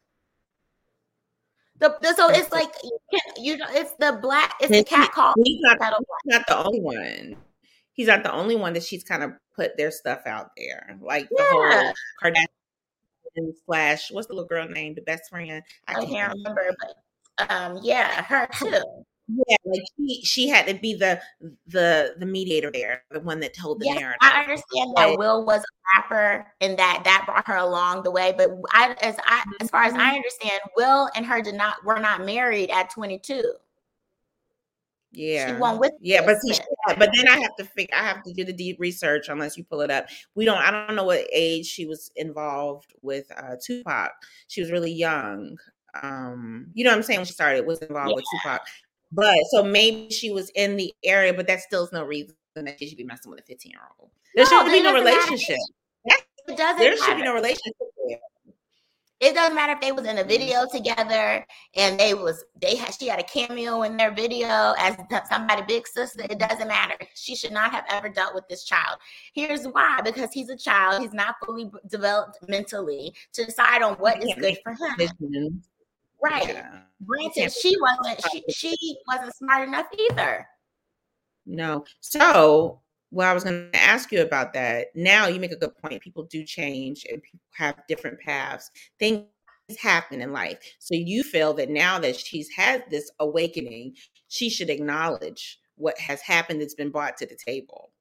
So it's like, it's the black, it's the cat call. He's not the only one. He's not the only one that she's kind of put their stuff out there. Like the whole Kardashian / what's the little girl name? The best friend. I can't remember, but her too. Yeah, like she had to be the mediator there, the one that told the narrative. I understand that Will was a rapper and that brought her along the way, but as far as I understand, Will and her were not married at 22. Yeah, she went with but then I have to do the deep research unless you pull it up. I don't know what age she was involved with Tupac. She was really young. You know what I'm saying? When she started, was involved with Tupac. But so maybe she was in the area, but that still is no reason that she should be messing with a 15-year-old. There should be no relationship. It doesn't matter if they was in a video together and she had a cameo in their video as somebody's big sister. It doesn't matter. She should not have ever dealt with this child. Here's why: because he's a child, he's not fully developed mentally to decide on what is good for him. Decisions. Right. Yeah. Granted, she wasn't smart enough either. No. So, I was going to ask you about that. Now you make a good point. People do change and people have different paths. Things happen in life. So you feel that now that she's had this awakening, she should acknowledge what has happened that's been brought to the table,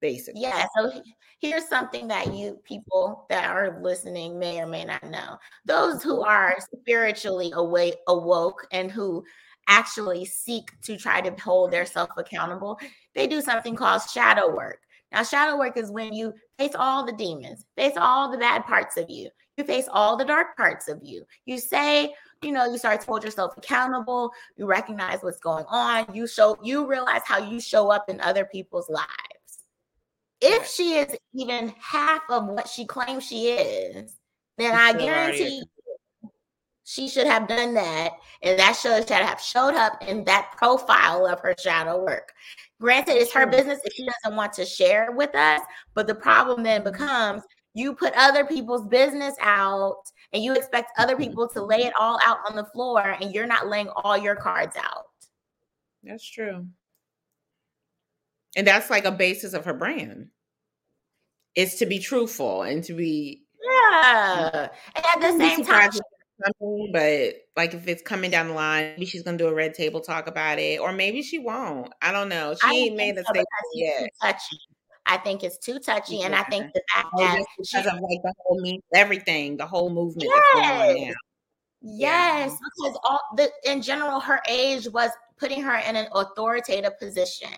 basically. Yeah. So here's something that you people that are listening may or may not know. Those who are spiritually awoke and who actually seek to try to hold themselves accountable, they do something called shadow work. Now, shadow work is when you face all the demons, face all the bad parts of you. You face all the dark parts of you. You say, you start to hold yourself accountable. You recognize what's going on. You realize how you show up in other people's lives. If she is even half of what she claims she is, then I guarantee you she should have done that. And that should have showed up in that profile of her shadow work. Granted, it's her business if she doesn't want to share with us. But the problem then becomes you put other people's business out and you expect other people to lay it all out on the floor, and you're not laying all your cards out. That's true. And that's like a basis of her brand. It's to be truthful and to be. Yeah. And at the same time, coming, but like if it's coming down the line, maybe she's gonna do a red table talk about it, or maybe she won't. I don't know. She ain't made a statement yet. I think it's too touchy, yeah. And I think the fact that because of like the whole everything, the whole movement. Yes, yes, because all the in general, her age was putting her in an authoritative position.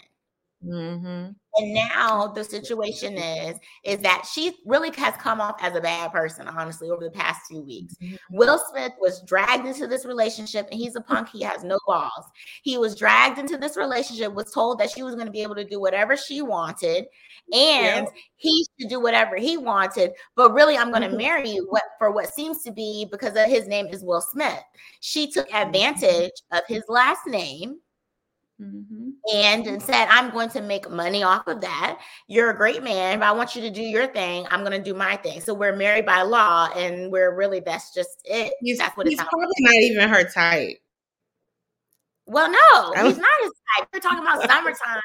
Mm-hmm. And now the situation is that she really has come off as a bad person, honestly, over the past few weeks. Mm-hmm. Will Smith was dragged into this relationship, and he's a punk. He has no balls. He was dragged into this relationship, was told that she was going to be able to do whatever she wanted, and he should do whatever he wanted. But really, I'm going to marry you for what seems to be because of his name is Will Smith. She took advantage of his last name. Mm-hmm. And said, I'm going to make money off of that. You're a great man, but I want you to do your thing. I'm going to do my thing. So we're married by law, and we're really, that's just it. That's what it's probably not even her type. Well, no, he's not his type. We're talking about Summertime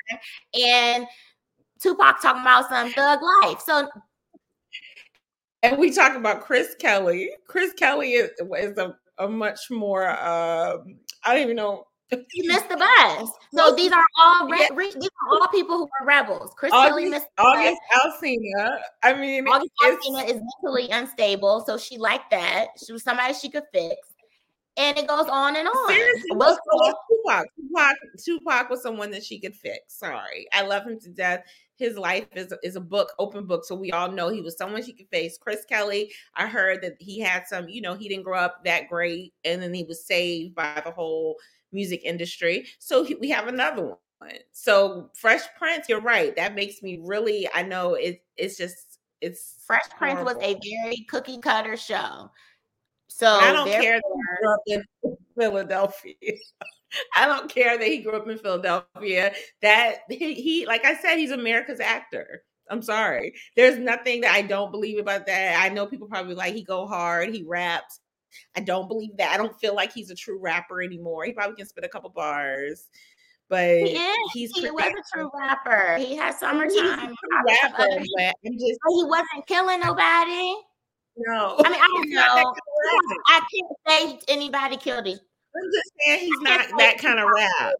and Tupac talking about some thug life. So, and we talk about Chris Kelly. Chris Kelly is a much more, I don't even know. He missed the bus. So these are all these are all people who are rebels. Chris Kelly missed the bus. August Alsina. I mean, August Alsina is mentally unstable, so she liked that. She was somebody she could fix, and it goes on and on. Seriously, Tupac was someone that she could fix. Sorry, I love him to death. His life is a book, open book. So we all know he was someone she could face. Chris Kelly, I heard that he had some. You know, he didn't grow up that great, and then he was saved by the whole music industry. So we have another one. So Fresh Prince, you're right. That makes me really, I know it's Fresh horrible. Prince was a very cookie cutter show. So I don't care that he grew up in Philadelphia. I don't care that he grew up in Philadelphia. That he like I said, he's America's actor. I'm sorry. There's nothing that I don't believe about that. I know people probably like he go hard, he raps. I don't believe that. I don't feel like he's a true rapper anymore. He probably can spit a couple bars, but he was a true rapper. He had Summertime. He wasn't killing nobody. No, I mean I don't know. I can't say anybody killed him. I'm just saying he's not that kind of rap.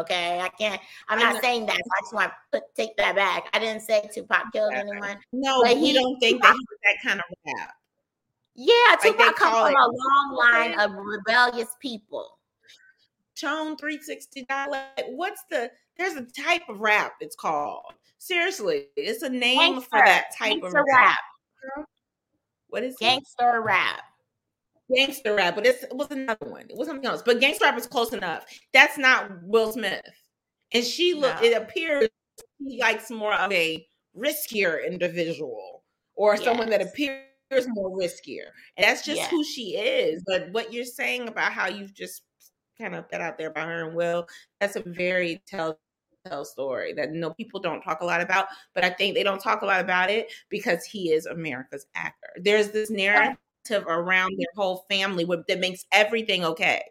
Okay, I can't. I'm not saying that. So I just want to take that back. I didn't say Tupac killed anyone. No, but he don't think that he was that kind of rap. Yeah, Tupac like comes from a long line of rebellious people. Tone 360. There's a type of rap it's called. Seriously, it's a name for that type of rap. What is gangster rap? Gangster rap, but it was another one. It was something else. But gangster rap is close enough. That's not Will Smith. And she it appears he likes more of a riskier individual or someone that appears more riskier, and that's just who she is. But what you're saying about how you've just kind of put out there about her and Will, that's a very telltale story that people don't talk a lot about. But I think they don't talk a lot about it because he is America's actor. There's this narrative around their whole family that makes everything okay.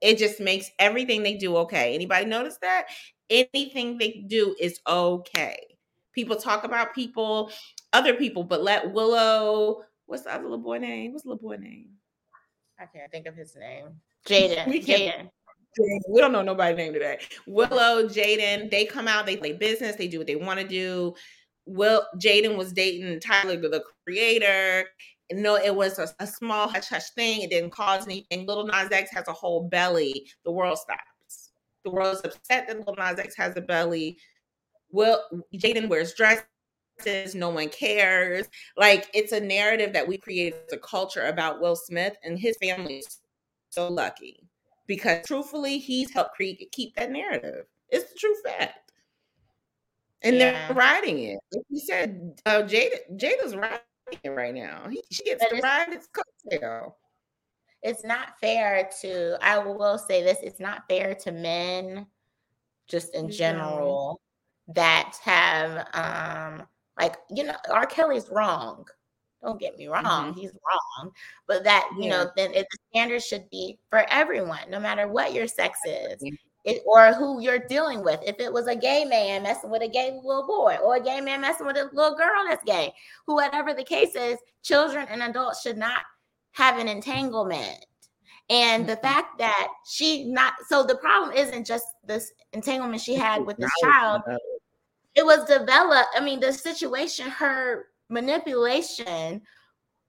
It just makes everything they do okay. Anybody notice that? Anything they do is okay. People talk about other people, but let Willow. What's the other little boy name? I can't think of his name. Jaden. We don't know nobody's name today. Willow, Jaden, they come out, they play business, they do what they want to do. Jaden was dating Tyler, the creator. No, it was a small hush-hush thing. It didn't cause anything. Little Nas X has a whole belly. The world stops. The world's upset that Little Nas X has a belly. Jaden wears dresses. No one cares. Like, it's a narrative that we created as a culture about Will Smith, and his family is so lucky because truthfully he's helped keep that narrative. It's the true fact, and they're riding it. Like you said, Jada's riding it right now. She gets to ride its coattail. It's not fair to. I will say this: it's not fair to men, just in general, that have R. Kelly's wrong. Don't get me wrong. Mm-hmm. He's wrong. But that, then the standard should be for everyone, no matter what your sex is or who you're dealing with. If it was a gay man messing with a gay little boy or a gay man messing with a little girl that's gay, whatever the case is, children and adults should not have an entanglement. And the fact that she not, so the problem isn't just this entanglement she had with this child. It was developed, I mean, the situation, her manipulation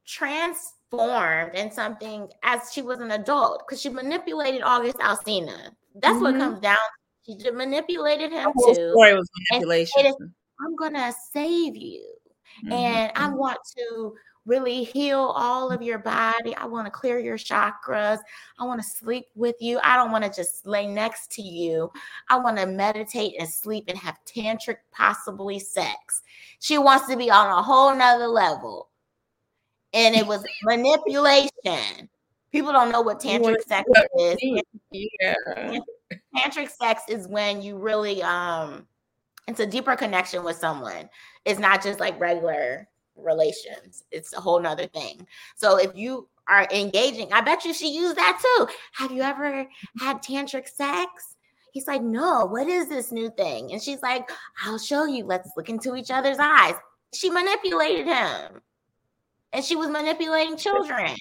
transformed in something as she was an adult, because she manipulated August Alsina. That's what it comes down to. She manipulated him too. The story was manipulation. Is, I'm going to save you. Mm-hmm. And I want to really heal all of your body. I want to clear your chakras. I want to sleep with you. I don't want to just lay next to you. I want to meditate and sleep and have tantric, possibly sex. She wants to be on a whole nother level. And it was manipulation. People don't know what tantric sex is. Yeah. Tantric sex is when you really, it's a deeper connection with someone. It's not just like regular relations. It's a whole nother thing. So if you are engaging, I bet you she used that too. Have you ever had tantric sex? He's like, no, what is this new thing? And she's like, I'll show you. Let's look into each other's eyes. She manipulated him. And she was manipulating children.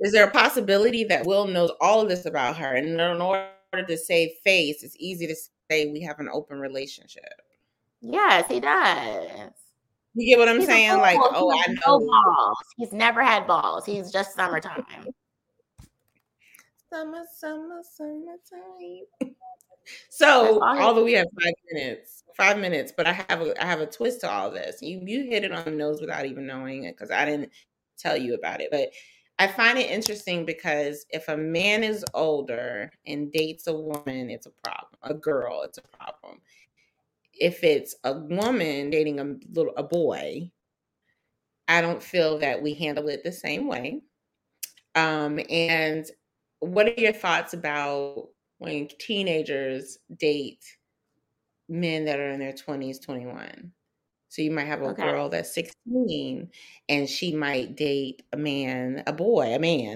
Is there a possibility that Will knows all of this about her? And in order to save face, it's easy to say we have an open relationship. Yes, he does. You get what I'm saying? Like, oh, I know. Balls. He's never had balls. He's just summertime. Summertime. So, although we have 5 minutes, but I have a twist to all this. You hit it on the nose without even knowing it, because I didn't tell you about it. But I find it interesting because if a man is older and dates a woman, it's a problem. A girl, it's a problem. If it's a woman dating a boy, I don't feel that we handle it the same way. And what are your thoughts about when teenagers date men that are in their 20s, 21? So you might have a girl that's 16 and she might date a man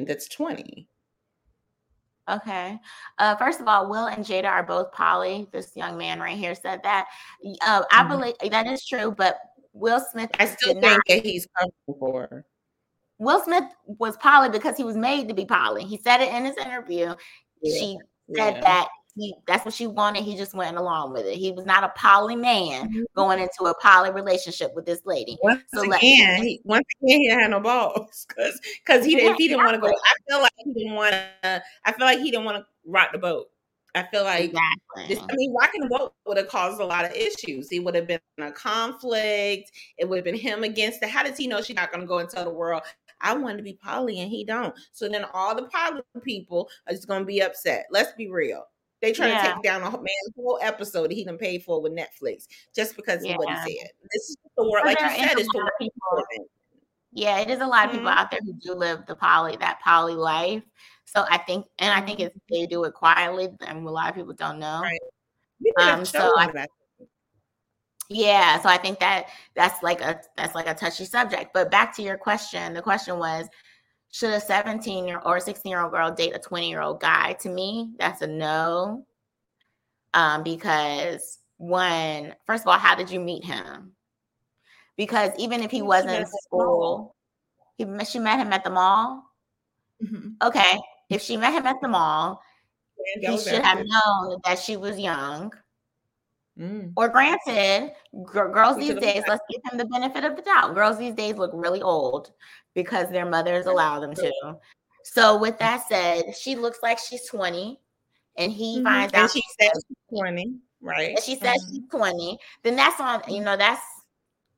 that's 20. Okay. First of all, Will and Jada are both poly. This young man right here said that. I believe that is true, but Will Smith. I still think that he's coming for her. Will Smith was poly because he was made to be poly. He said it in his interview. Yeah. She said that that's what she wanted. He just went along with it. He was not a poly man going into a poly relationship with this lady. Once again, he had no balls because he didn't want to go. I feel like he didn't want to rock the boat. I feel like rocking the boat would have caused a lot of issues. It would have been a conflict. It would have been him against the. How does he know she's not going to go and tell the world I wanted to be poly and he don't? So then all the poly people are just going to be upset. Let's be real. They trying to take down a whole episode that he done paid for with Netflix just because of what he said. This is the world, like you said, it's the world. Yeah, it is a lot of people out there who do live that poly life. So I think it's they do it quietly, and a lot of people don't know. Right. So I think that's like a touchy subject. But back to your question, the question was, should a 17-year-old or 16-year-old girl date a 20-year-old guy? To me, that's a no. Because one, first of all, how did you meet him? Because even if he wasn't in school, she met him at the mall. Mm-hmm. Okay, if she met him at the mall, he should have known that she was young. Or granted, girls these days, let's give him the benefit of the doubt. Girls these days look really old because their mothers allow them to. So with that said, she looks like she's 20 and he finds out she says she's 20, right? And she says she's 20. Then that's on,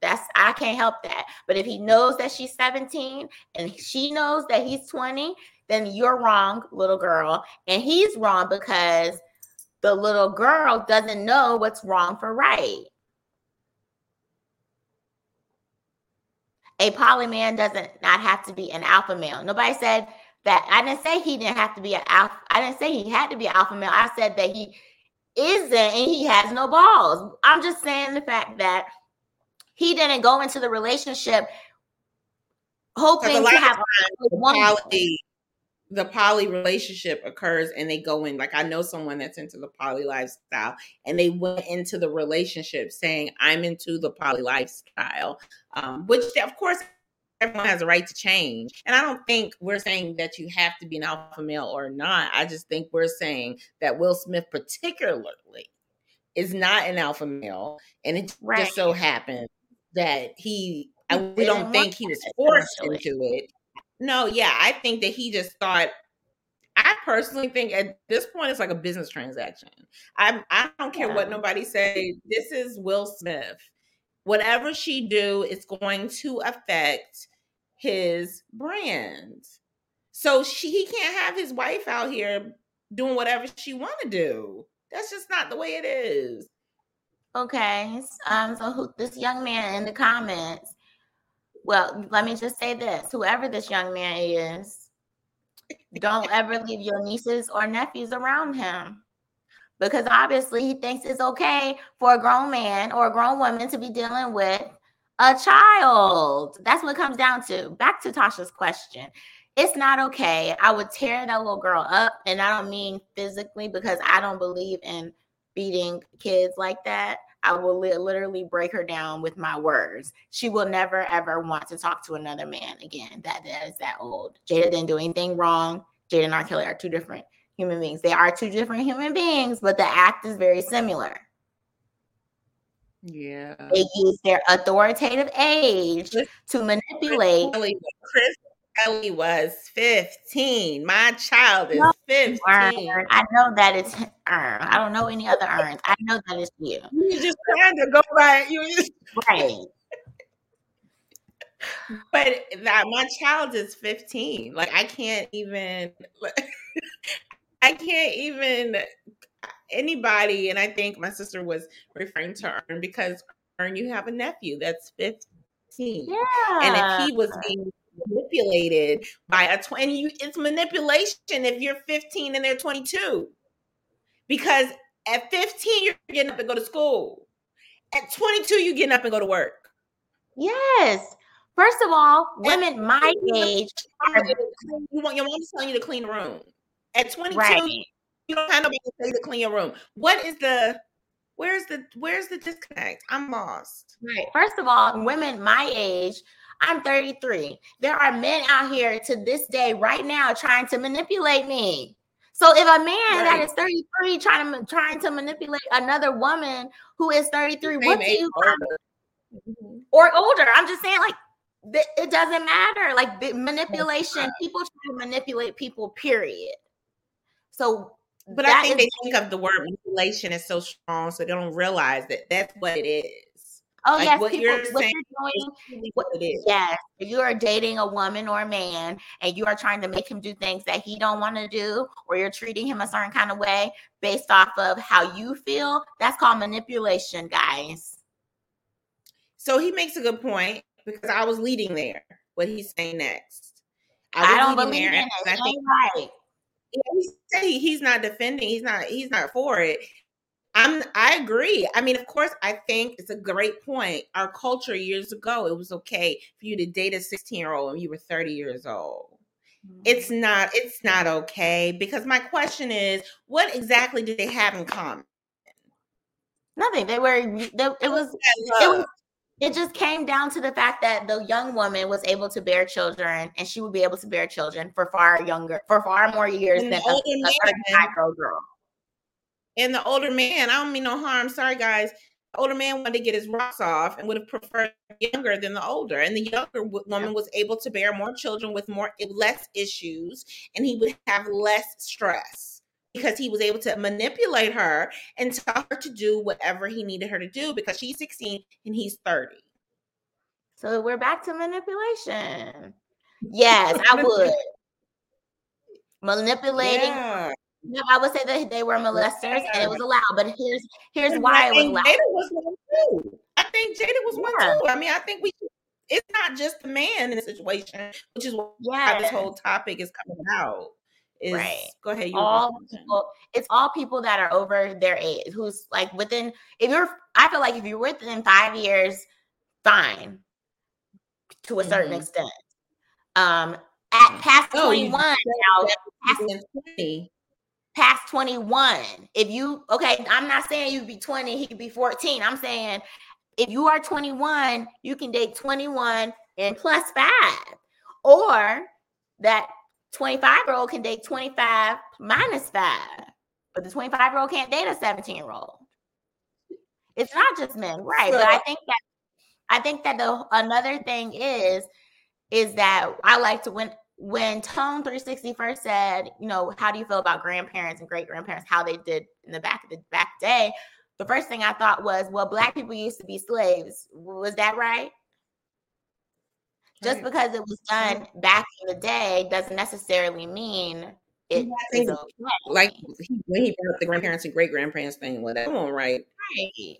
that's I can't help that. But if he knows that she's 17 and she knows that he's 20, then you're wrong, little girl. And he's wrong because the little girl doesn't know what's wrong for right. A poly man doesn't have to be an alpha male. Nobody said that. I didn't say he didn't have to be an alpha. I didn't say he had to be an alpha male. I said that he isn't and he has no balls. I'm just saying the fact that he didn't go into the relationship hoping to have one. The poly relationship occurs and they go in, like I know someone that's into the poly lifestyle and they went into the relationship saying, I'm into the poly lifestyle, which of course everyone has a right to change. And I don't think we're saying that you have to be an alpha male or not. I just think we're saying that Will Smith particularly is not an alpha male. And it just so happened that we don't think he was forced into it. No, yeah, I think that he just thought, I personally think at this point, it's like a business transaction. I don't care what nobody says. This is Will Smith. Whatever she do is going to affect his brand. So he can't have his wife out here doing whatever she want to do. That's just not the way it is. Okay. So this young man in the comments, well, let me just say this. Whoever this young man is, don't ever leave your nieces or nephews around him. Because obviously he thinks it's okay for a grown man or a grown woman to be dealing with a child. That's what it comes down to. Back to Tasha's question. It's not okay. I would tear that little girl up. And I don't mean physically, because I don't believe in beating kids like that. I will literally break her down with my words. She will never, ever want to talk to another man again. That is that old. Jada didn't do anything wrong. Jada and R. Kelly are two different human beings. They are two different human beings, but the act is very similar. Yeah. They use their authoritative age to manipulate. Chris Kelly was 15. My child is 15. I know that it's Earn. I don't know any other Earns. I know that it's you. You just trying to go by you. Right. But that my child is 15. Like, I can't even. Anybody, and I think my sister was referring to Earn, because Earn, you have a nephew that's 15. Yeah. And if he was being manipulated by a 20, it's manipulation if you're 15 and they're 22. Because at 15, you're getting up and go to school. At 22, you're getting up and go to work. Yes. First of all, women my age. Your mom's telling you to clean the room. At 22, you don't have nobody to say to clean your room. What is where's the disconnect? I'm lost. Right. First of all, women my age, I'm 33. There are men out here to this day right now trying to manipulate me. So if a man that is 33 trying to manipulate another woman who is 33, what do you or older? I'm just saying, like, it doesn't matter. Like, the manipulation, people try to manipulate people, period. So, but I think they think of the word manipulation as so strong, so they don't realize that that's what it is. Oh, like, yes, what you're doing. Yes, if you are dating a woman or a man and you are trying to make him do things that he don't want to do, or you're treating him a certain kind of way based off of how you feel, that's called manipulation, guys. So he makes a good point, because I was leading there. What he's saying next, I don't believe in it. I think he's not defending. He's not for it. I agree. I mean, of course, I think it's a great point. Our culture years ago, it was okay for you to date a 16-year-old and you were 30 years old. Mm-hmm. It's not okay, because my question is, what exactly did they have in common? Nothing. It just came down to the fact that the young woman was able to bear children, and she would be able to bear children for far more years than a 35-year-old girl. And the older man, I don't mean no harm. Sorry, guys. The older man wanted to get his rocks off and would have preferred younger than the older. And the younger woman was able to bear more children with less issues, and he would have less stress, because he was able to manipulate her and tell her to do whatever he needed her to do, because she's 16 and he's 30. So we're back to manipulation. Yes, I would. Manipulating. Yeah. No, I would say that they were molesters and it was allowed, but here's why it was allowed. Jada was one too. I think Jada was one too. I mean, I think it's not just the man in the situation, which is why this whole topic is coming out. Go ahead. It's all people that are over their age, who's like within. I feel like if you're within 5 years, fine, to a certain extent. At past 21, past 21. If you I'm not saying you could be 20, he could be 14. I'm saying if you are 21, you can date 21. and plus 5. Or that 25-year-old can date 25 minus 5. But the 25-year-old can't date a 17-year-old. It's not just men, right? So, but I think that another thing is that I like to when Tone 360 first said, you know, how do you feel about grandparents and great grandparents, how they did in the back day? The first thing I thought was, well, Black people used to be slaves. Was that right? Just because it was done back in the day doesn't necessarily mean it. Yeah, like when he brought up the grandparents and great grandparents thing, well, that won't right.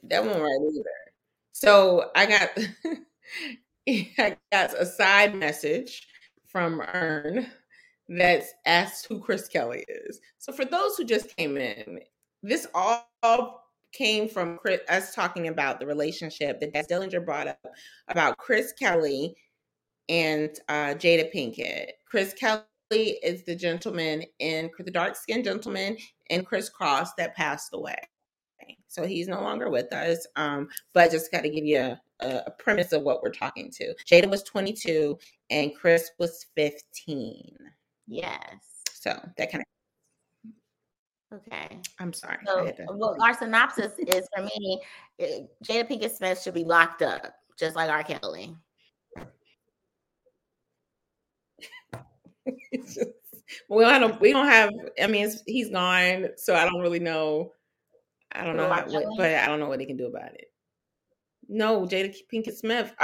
That won't right either. So I got a side message from Ern that asks who Chris Kelly is. So for those who just came in, this all came from us talking about the relationship that Daz Dillinger brought up about Chris Kelly and Jada Pinkett. Chris Kelly is the gentleman in the dark-skinned gentleman in Kris Kross that passed away. So he's no longer with us, but just got to give you a premise of what we're talking to. Jada was 22 and Chris was 15. Yes. So that kind of. Okay. I'm sorry. So, well, our synopsis is, for me, Jada Pinkett Smith should be locked up, just like R. Kelly. He's gone, so I don't really know. I don't know what they can do about it. No, Jada Pinkett Smith.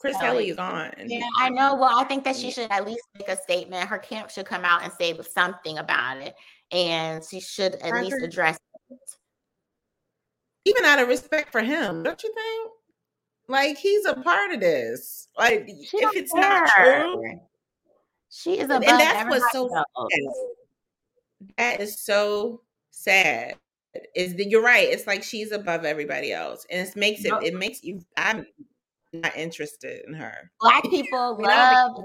Chris Kelly is on. Yeah, I know. Well, I think that she should at least make a statement. Her camp should come out and say something about it. And she should at least address it. Even out of respect for him, don't you think? Like, he's a part of this. Like, if it's not true. She is above everybody else. And that's what's so sad. That is so sad. Is that you're right? It's like she's above everybody else, and it makes it. It makes you. I'm not interested in her. Black people love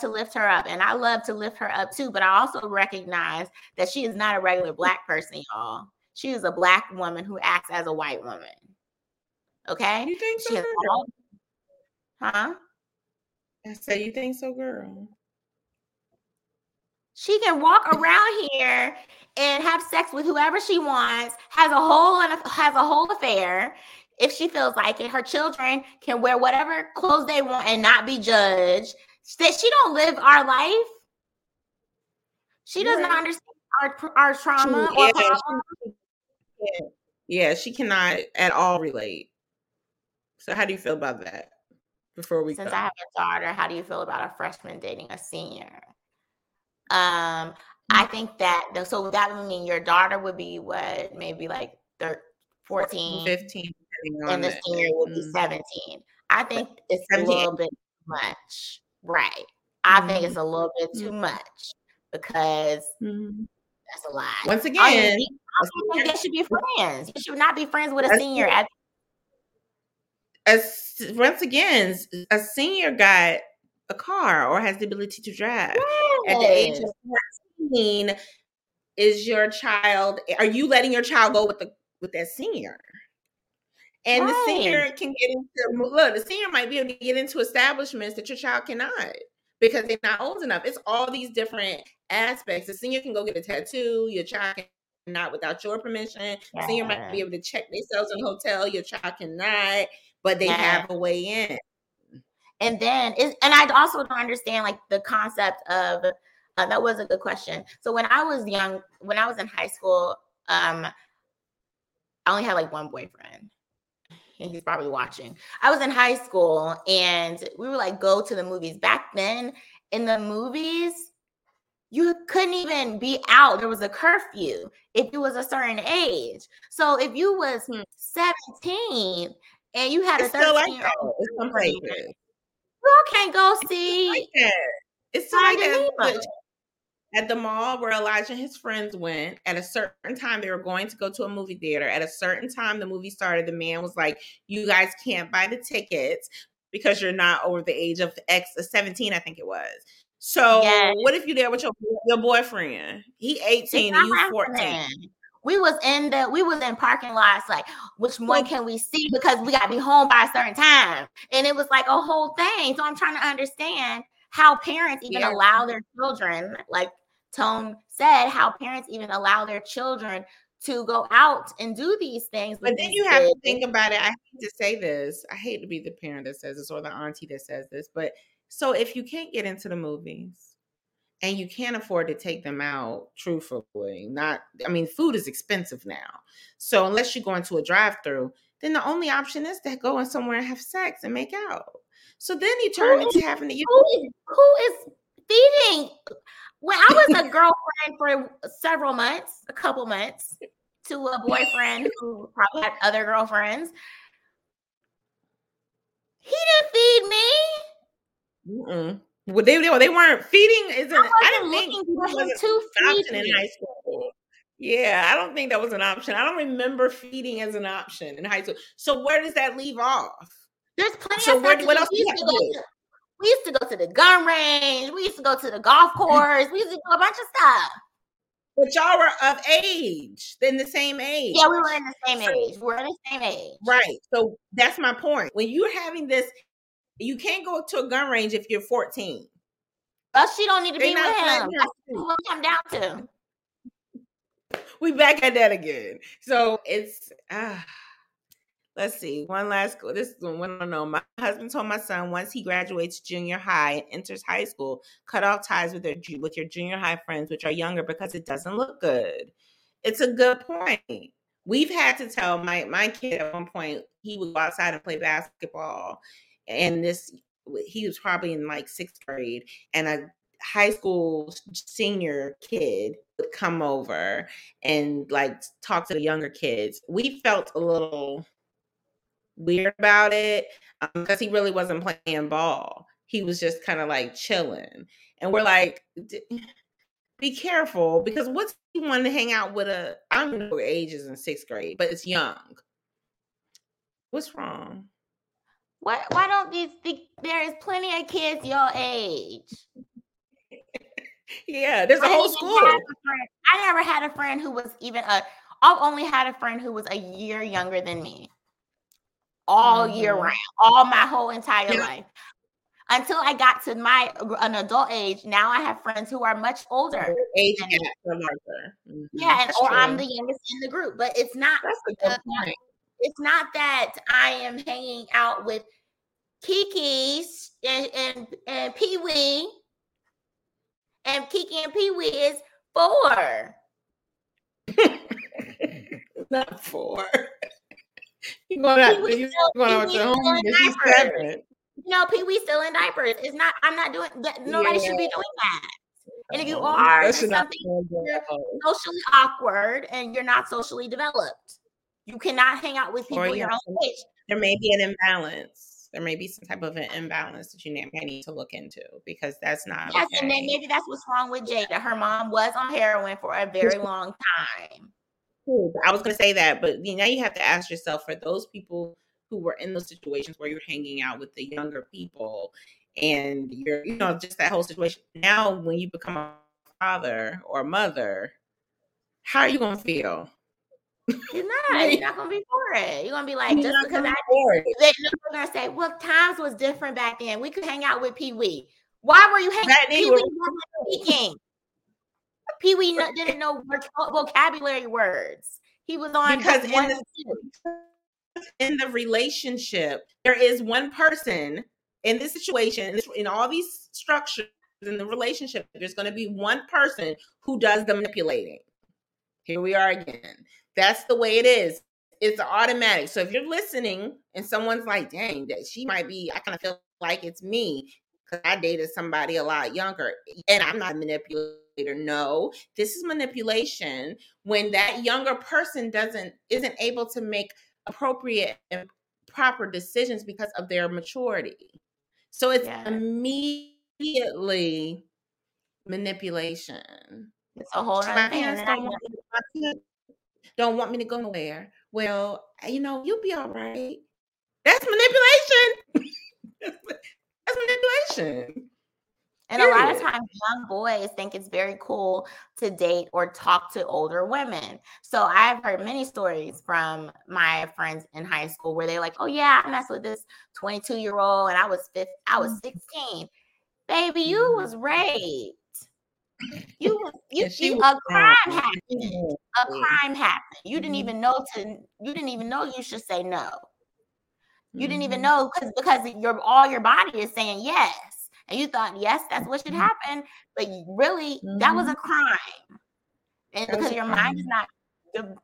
to lift her up, and I love to lift her up too. But I also recognize that she is not a regular Black person, y'all. She is a Black woman who acts as a white woman. Okay, you think so, girl? Huh? I said, you think so, girl? She can walk around here and have sex with whoever she wants, has a whole affair if she feels like it. Her children can wear whatever clothes they want and not be judged. That she don't live our life. She does not understand our trauma. She cannot at all relate. So how do you feel about that? Before we I have a daughter, how do you feel about a freshman dating a senior? I think that, so that would mean your daughter would be what, maybe like 14, 15, and the senior would be 17. I think it's a little bit too much, right? I think it's a little bit too much because that's a lot. Once again, I don't think they should be friends. You should not be friends with a senior. Once again, a senior got a car or has the ability to drive. Yes. At the age of 14, is your child, are you letting your child go with that senior? And right. The senior can get into, look, the senior might be able to get into establishments that your child cannot because they're not old enough. It's all these different aspects. The senior can go get a tattoo, your child cannot without your permission. Yeah. Senior might be able to check themselves in a hotel, your child cannot, but they have a way in. And then, and I also don't understand like the concept of, that was a good question. So when I was young, when I was in high school, I only had like one boyfriend and he's probably watching. I was in high school and we were like, go to the movies. Back then in the movies, you couldn't even be out. There was a curfew if you was a certain age. So if you was 17 and you had a 13-year-old, you can't go see. It's like that. At the mall where Elijah and his friends went, at a certain time, they were going to go to a movie theater. At a certain time, the movie started. The man was like, you guys can't buy the tickets because you're not over the age of 17, I think it was. So what if you're there with your boyfriend? He 18 and you 14. We was in parking lots, like, which one can we see? Because we gotta be home by a certain time. And it was like a whole thing. So I'm trying to understand how parents even allow their children, like Tone said, how parents even allow their children to go out and do these things. But then you have to think about it. I hate to say this. I hate to be the parent that says this or the auntie that says this. But so if you can't get into the movies and you can't afford to take them out, truthfully, food is expensive now. So unless you go into a drive-through, then the only option is to go in somewhere and have sex and make out. So then you turn into having to... Who is feeding? Well, I was a girlfriend for a couple months, to a boyfriend who probably had other girlfriends. He didn't feed me. Mm-mm. Well, they weren't feeding. I didn't think that was an option in high school. Yeah, I don't think that was an option. I don't remember feeding as an option in high school. So where does that leave off? There's plenty of stuff. What else do you have to do? We used to go to the gun range. We used to go to the golf course. We used to do a bunch of stuff. But y'all were of age, then the same age. Yeah, we were in the same age. Right. So that's my point. When you're having this, you can't go to a gun range if you're 14. But she don't need to be with him. That's what it comes down to. We back at that again. So it's... Let's see. One last school. This one, I don't know. My husband told my son once he graduates junior high and enters high school, cut off ties with your junior high friends, which are younger, because it doesn't look good. It's a good point. We've had to tell my kid at one point, he would go outside and play basketball. And he was probably in like sixth grade. And a high school senior kid would come over and like talk to the younger kids. We felt a little... weird about it because he really wasn't playing ball. He was just kind of like chilling, and we're like, be careful, because what's he wanting to hang out with a... I don't know what age is in sixth grade, but it's young. What's wrong? Why don't these... there is plenty of kids your age. Yeah, there's a whole school. I never had a friend who was even I've only had a friend who was a year younger than me. All year round, all my whole entire life, until I got to an adult age. Now I have friends who are much older. Age gap larger. Mm-hmm. Yeah, or I'm the youngest in the group. But it's not. That's a good point. It's not that I am hanging out with Kiki's and Pee Wee, and Kiki and Pee Wee is 4. Not 4. You're going out with your home. He's 7. No, Pee Wee's still in diapers. It's not. I'm not doing that. Nobody should be doing that. And if you are, it's something you're socially awkward and you're not socially developed. You cannot hang out with people your own age. There may be an imbalance. There may be some type of an imbalance that you may need to look into, because that's not... Yes, okay. And then maybe that's what's wrong with Jada. Her mom was on heroin for a very long time. I was going to say that, but now you have to ask yourself, for those people who were in those situations where you're hanging out with the younger people and you're, just that whole situation. Now, when you become a father or a mother, how are you going to feel? You're not going to be for it. You're going to be like, just because they're going to say, well, times was different back then. We could hang out with Pee Wee. Why were you hanging out with Pee Wee? Wasn't speaking. Pee Wee didn't know vocabulary words. He was on... Because in the relationship, there is one person in this situation, in all these structures in the relationship, there's going to be one person who does the manipulating. Here we are again. That's the way it is. It's automatic. So if you're listening and someone's like, dang, that she might be... I kind of feel like it's me because I dated somebody a lot younger and I'm not manipulating. No, this is manipulation when that younger person isn't able to make appropriate and proper decisions because of their maturity. So it's immediately manipulation. It's a whole lot. Don't want me to go nowhere. Well, you'll be all right. That's manipulation. And a lot of times young boys think it's very cool to date or talk to older women. So I've heard many stories from my friends in high school where they're like, oh yeah, I messed with this 22-year-old and I was 16. Baby, you was raped. A crime happened. A crime happened. You didn't even know you should say no. You didn't even know because all your body is saying yes. And you thought, yes, that's what should happen. But really, that was a crime. And because your mind is not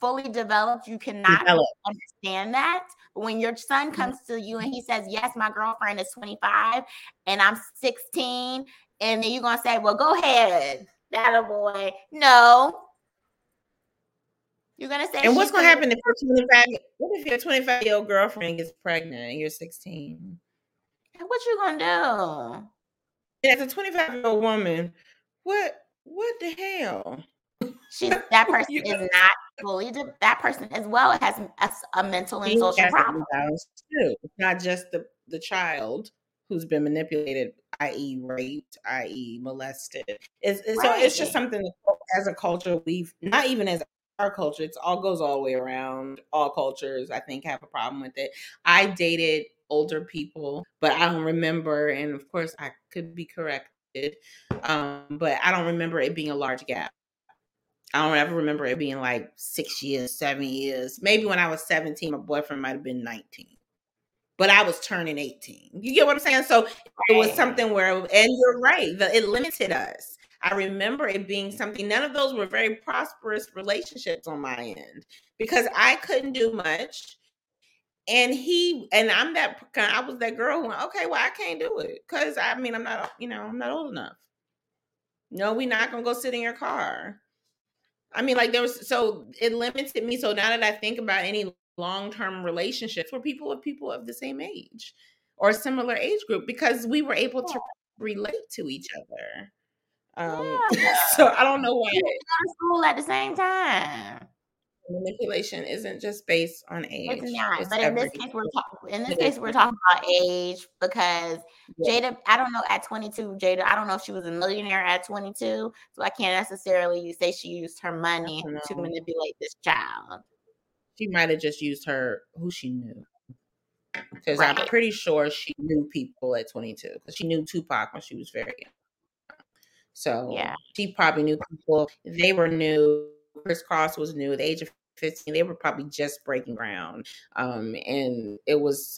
fully developed, you cannot understand that. When your son comes to you and he says, yes, my girlfriend is 25 and I'm 16. And then you're going to say, well, go ahead. That a boy. No. You're going to say. And what's going to happen if your 25-year-old girlfriend gets pregnant and you're 16? What you going to do? As a 25-year-old woman, what the hell? That person is not fully. That person as well has a mental and social problem too. It's not just the child who's been manipulated, i.e., raped, i.e., molested. So it's just something that as a culture we've not even as our culture. It all goes all the way around. All cultures, I think, have a problem with it. I dated older people, but I don't remember, and of course I could be corrected, but I don't remember it being a large gap. I don't ever remember it being like 6 years, 7 years. Maybe when I was 17, my boyfriend might have been 19, but I was turning 18. You get what I'm saying? So it was something where, and you're right, it limited us. I remember it being something. None of those were very prosperous relationships on my end because I couldn't do much. And I was that girl who went, okay, well, I can't do it because I'm not old enough. No, we're not gonna go sit in your car. It limited me. So now that I think about any long-term relationships where people of the same age or similar age group, because we were able to relate to each other. So I don't know why. We were in school at the same time. Manipulation isn't just based on age. It's not, but in this case, we're talking about age because Jada, I don't know, at 22, Jada, I don't know if she was a millionaire at 22, so I can't necessarily say she used her money to manipulate this child. She might have just used who she knew. Because I'm pretty sure she knew people at 22. She knew Tupac when she was very young. So she probably knew people. They were new. Kris Kross was new at the age of 15. They were probably just breaking ground. And it was,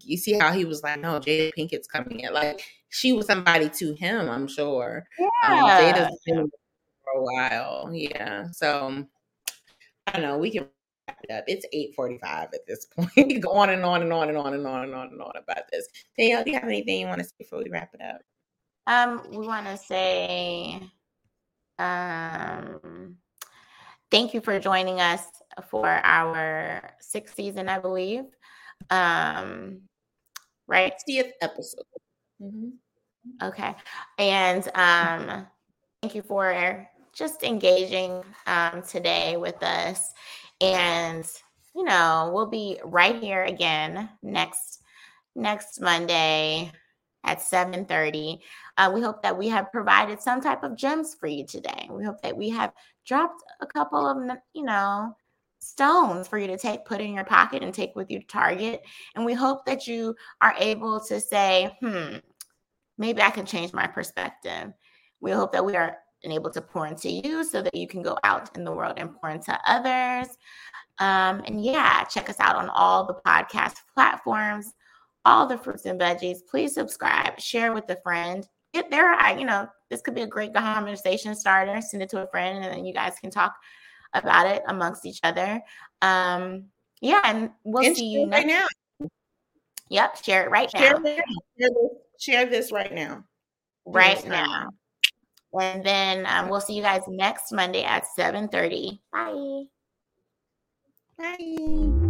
you see how he was like, no, Jada Pinkett's coming in. Like, she was somebody to him, I'm sure. Yeah. Jada's been for a while. Yeah. So, I don't know. We can wrap it up. It's 8:45 at this point. We go on and on and on and on and on and on and on about this. Danielle, do you have anything you want to say before we wrap it up? We want to say... thank you for joining us for our 6th season, I believe. 60th episode. Mm-hmm. Okay. And thank you for just engaging today with us. And, we'll be right here again next Monday at 7:30. We hope that we have provided some type of gems for you today. We hope that we have dropped a couple of, stones for you to put in your pocket and take with you to Target. And we hope that you are able to say, maybe I can change my perspective. We hope that we are able to pour into you so that you can go out in the world and pour into others. Check us out on all the podcast platforms. All the fruits and veggies. Please subscribe, share with a friend. Get there. This could be a great conversation starter. Send it to a friend, and then you guys can talk about it amongst each other. And we'll see you next time. Yep, share it right now. Share this right now. Right now. And then we'll see you guys next Monday at 7:30. Bye. Bye.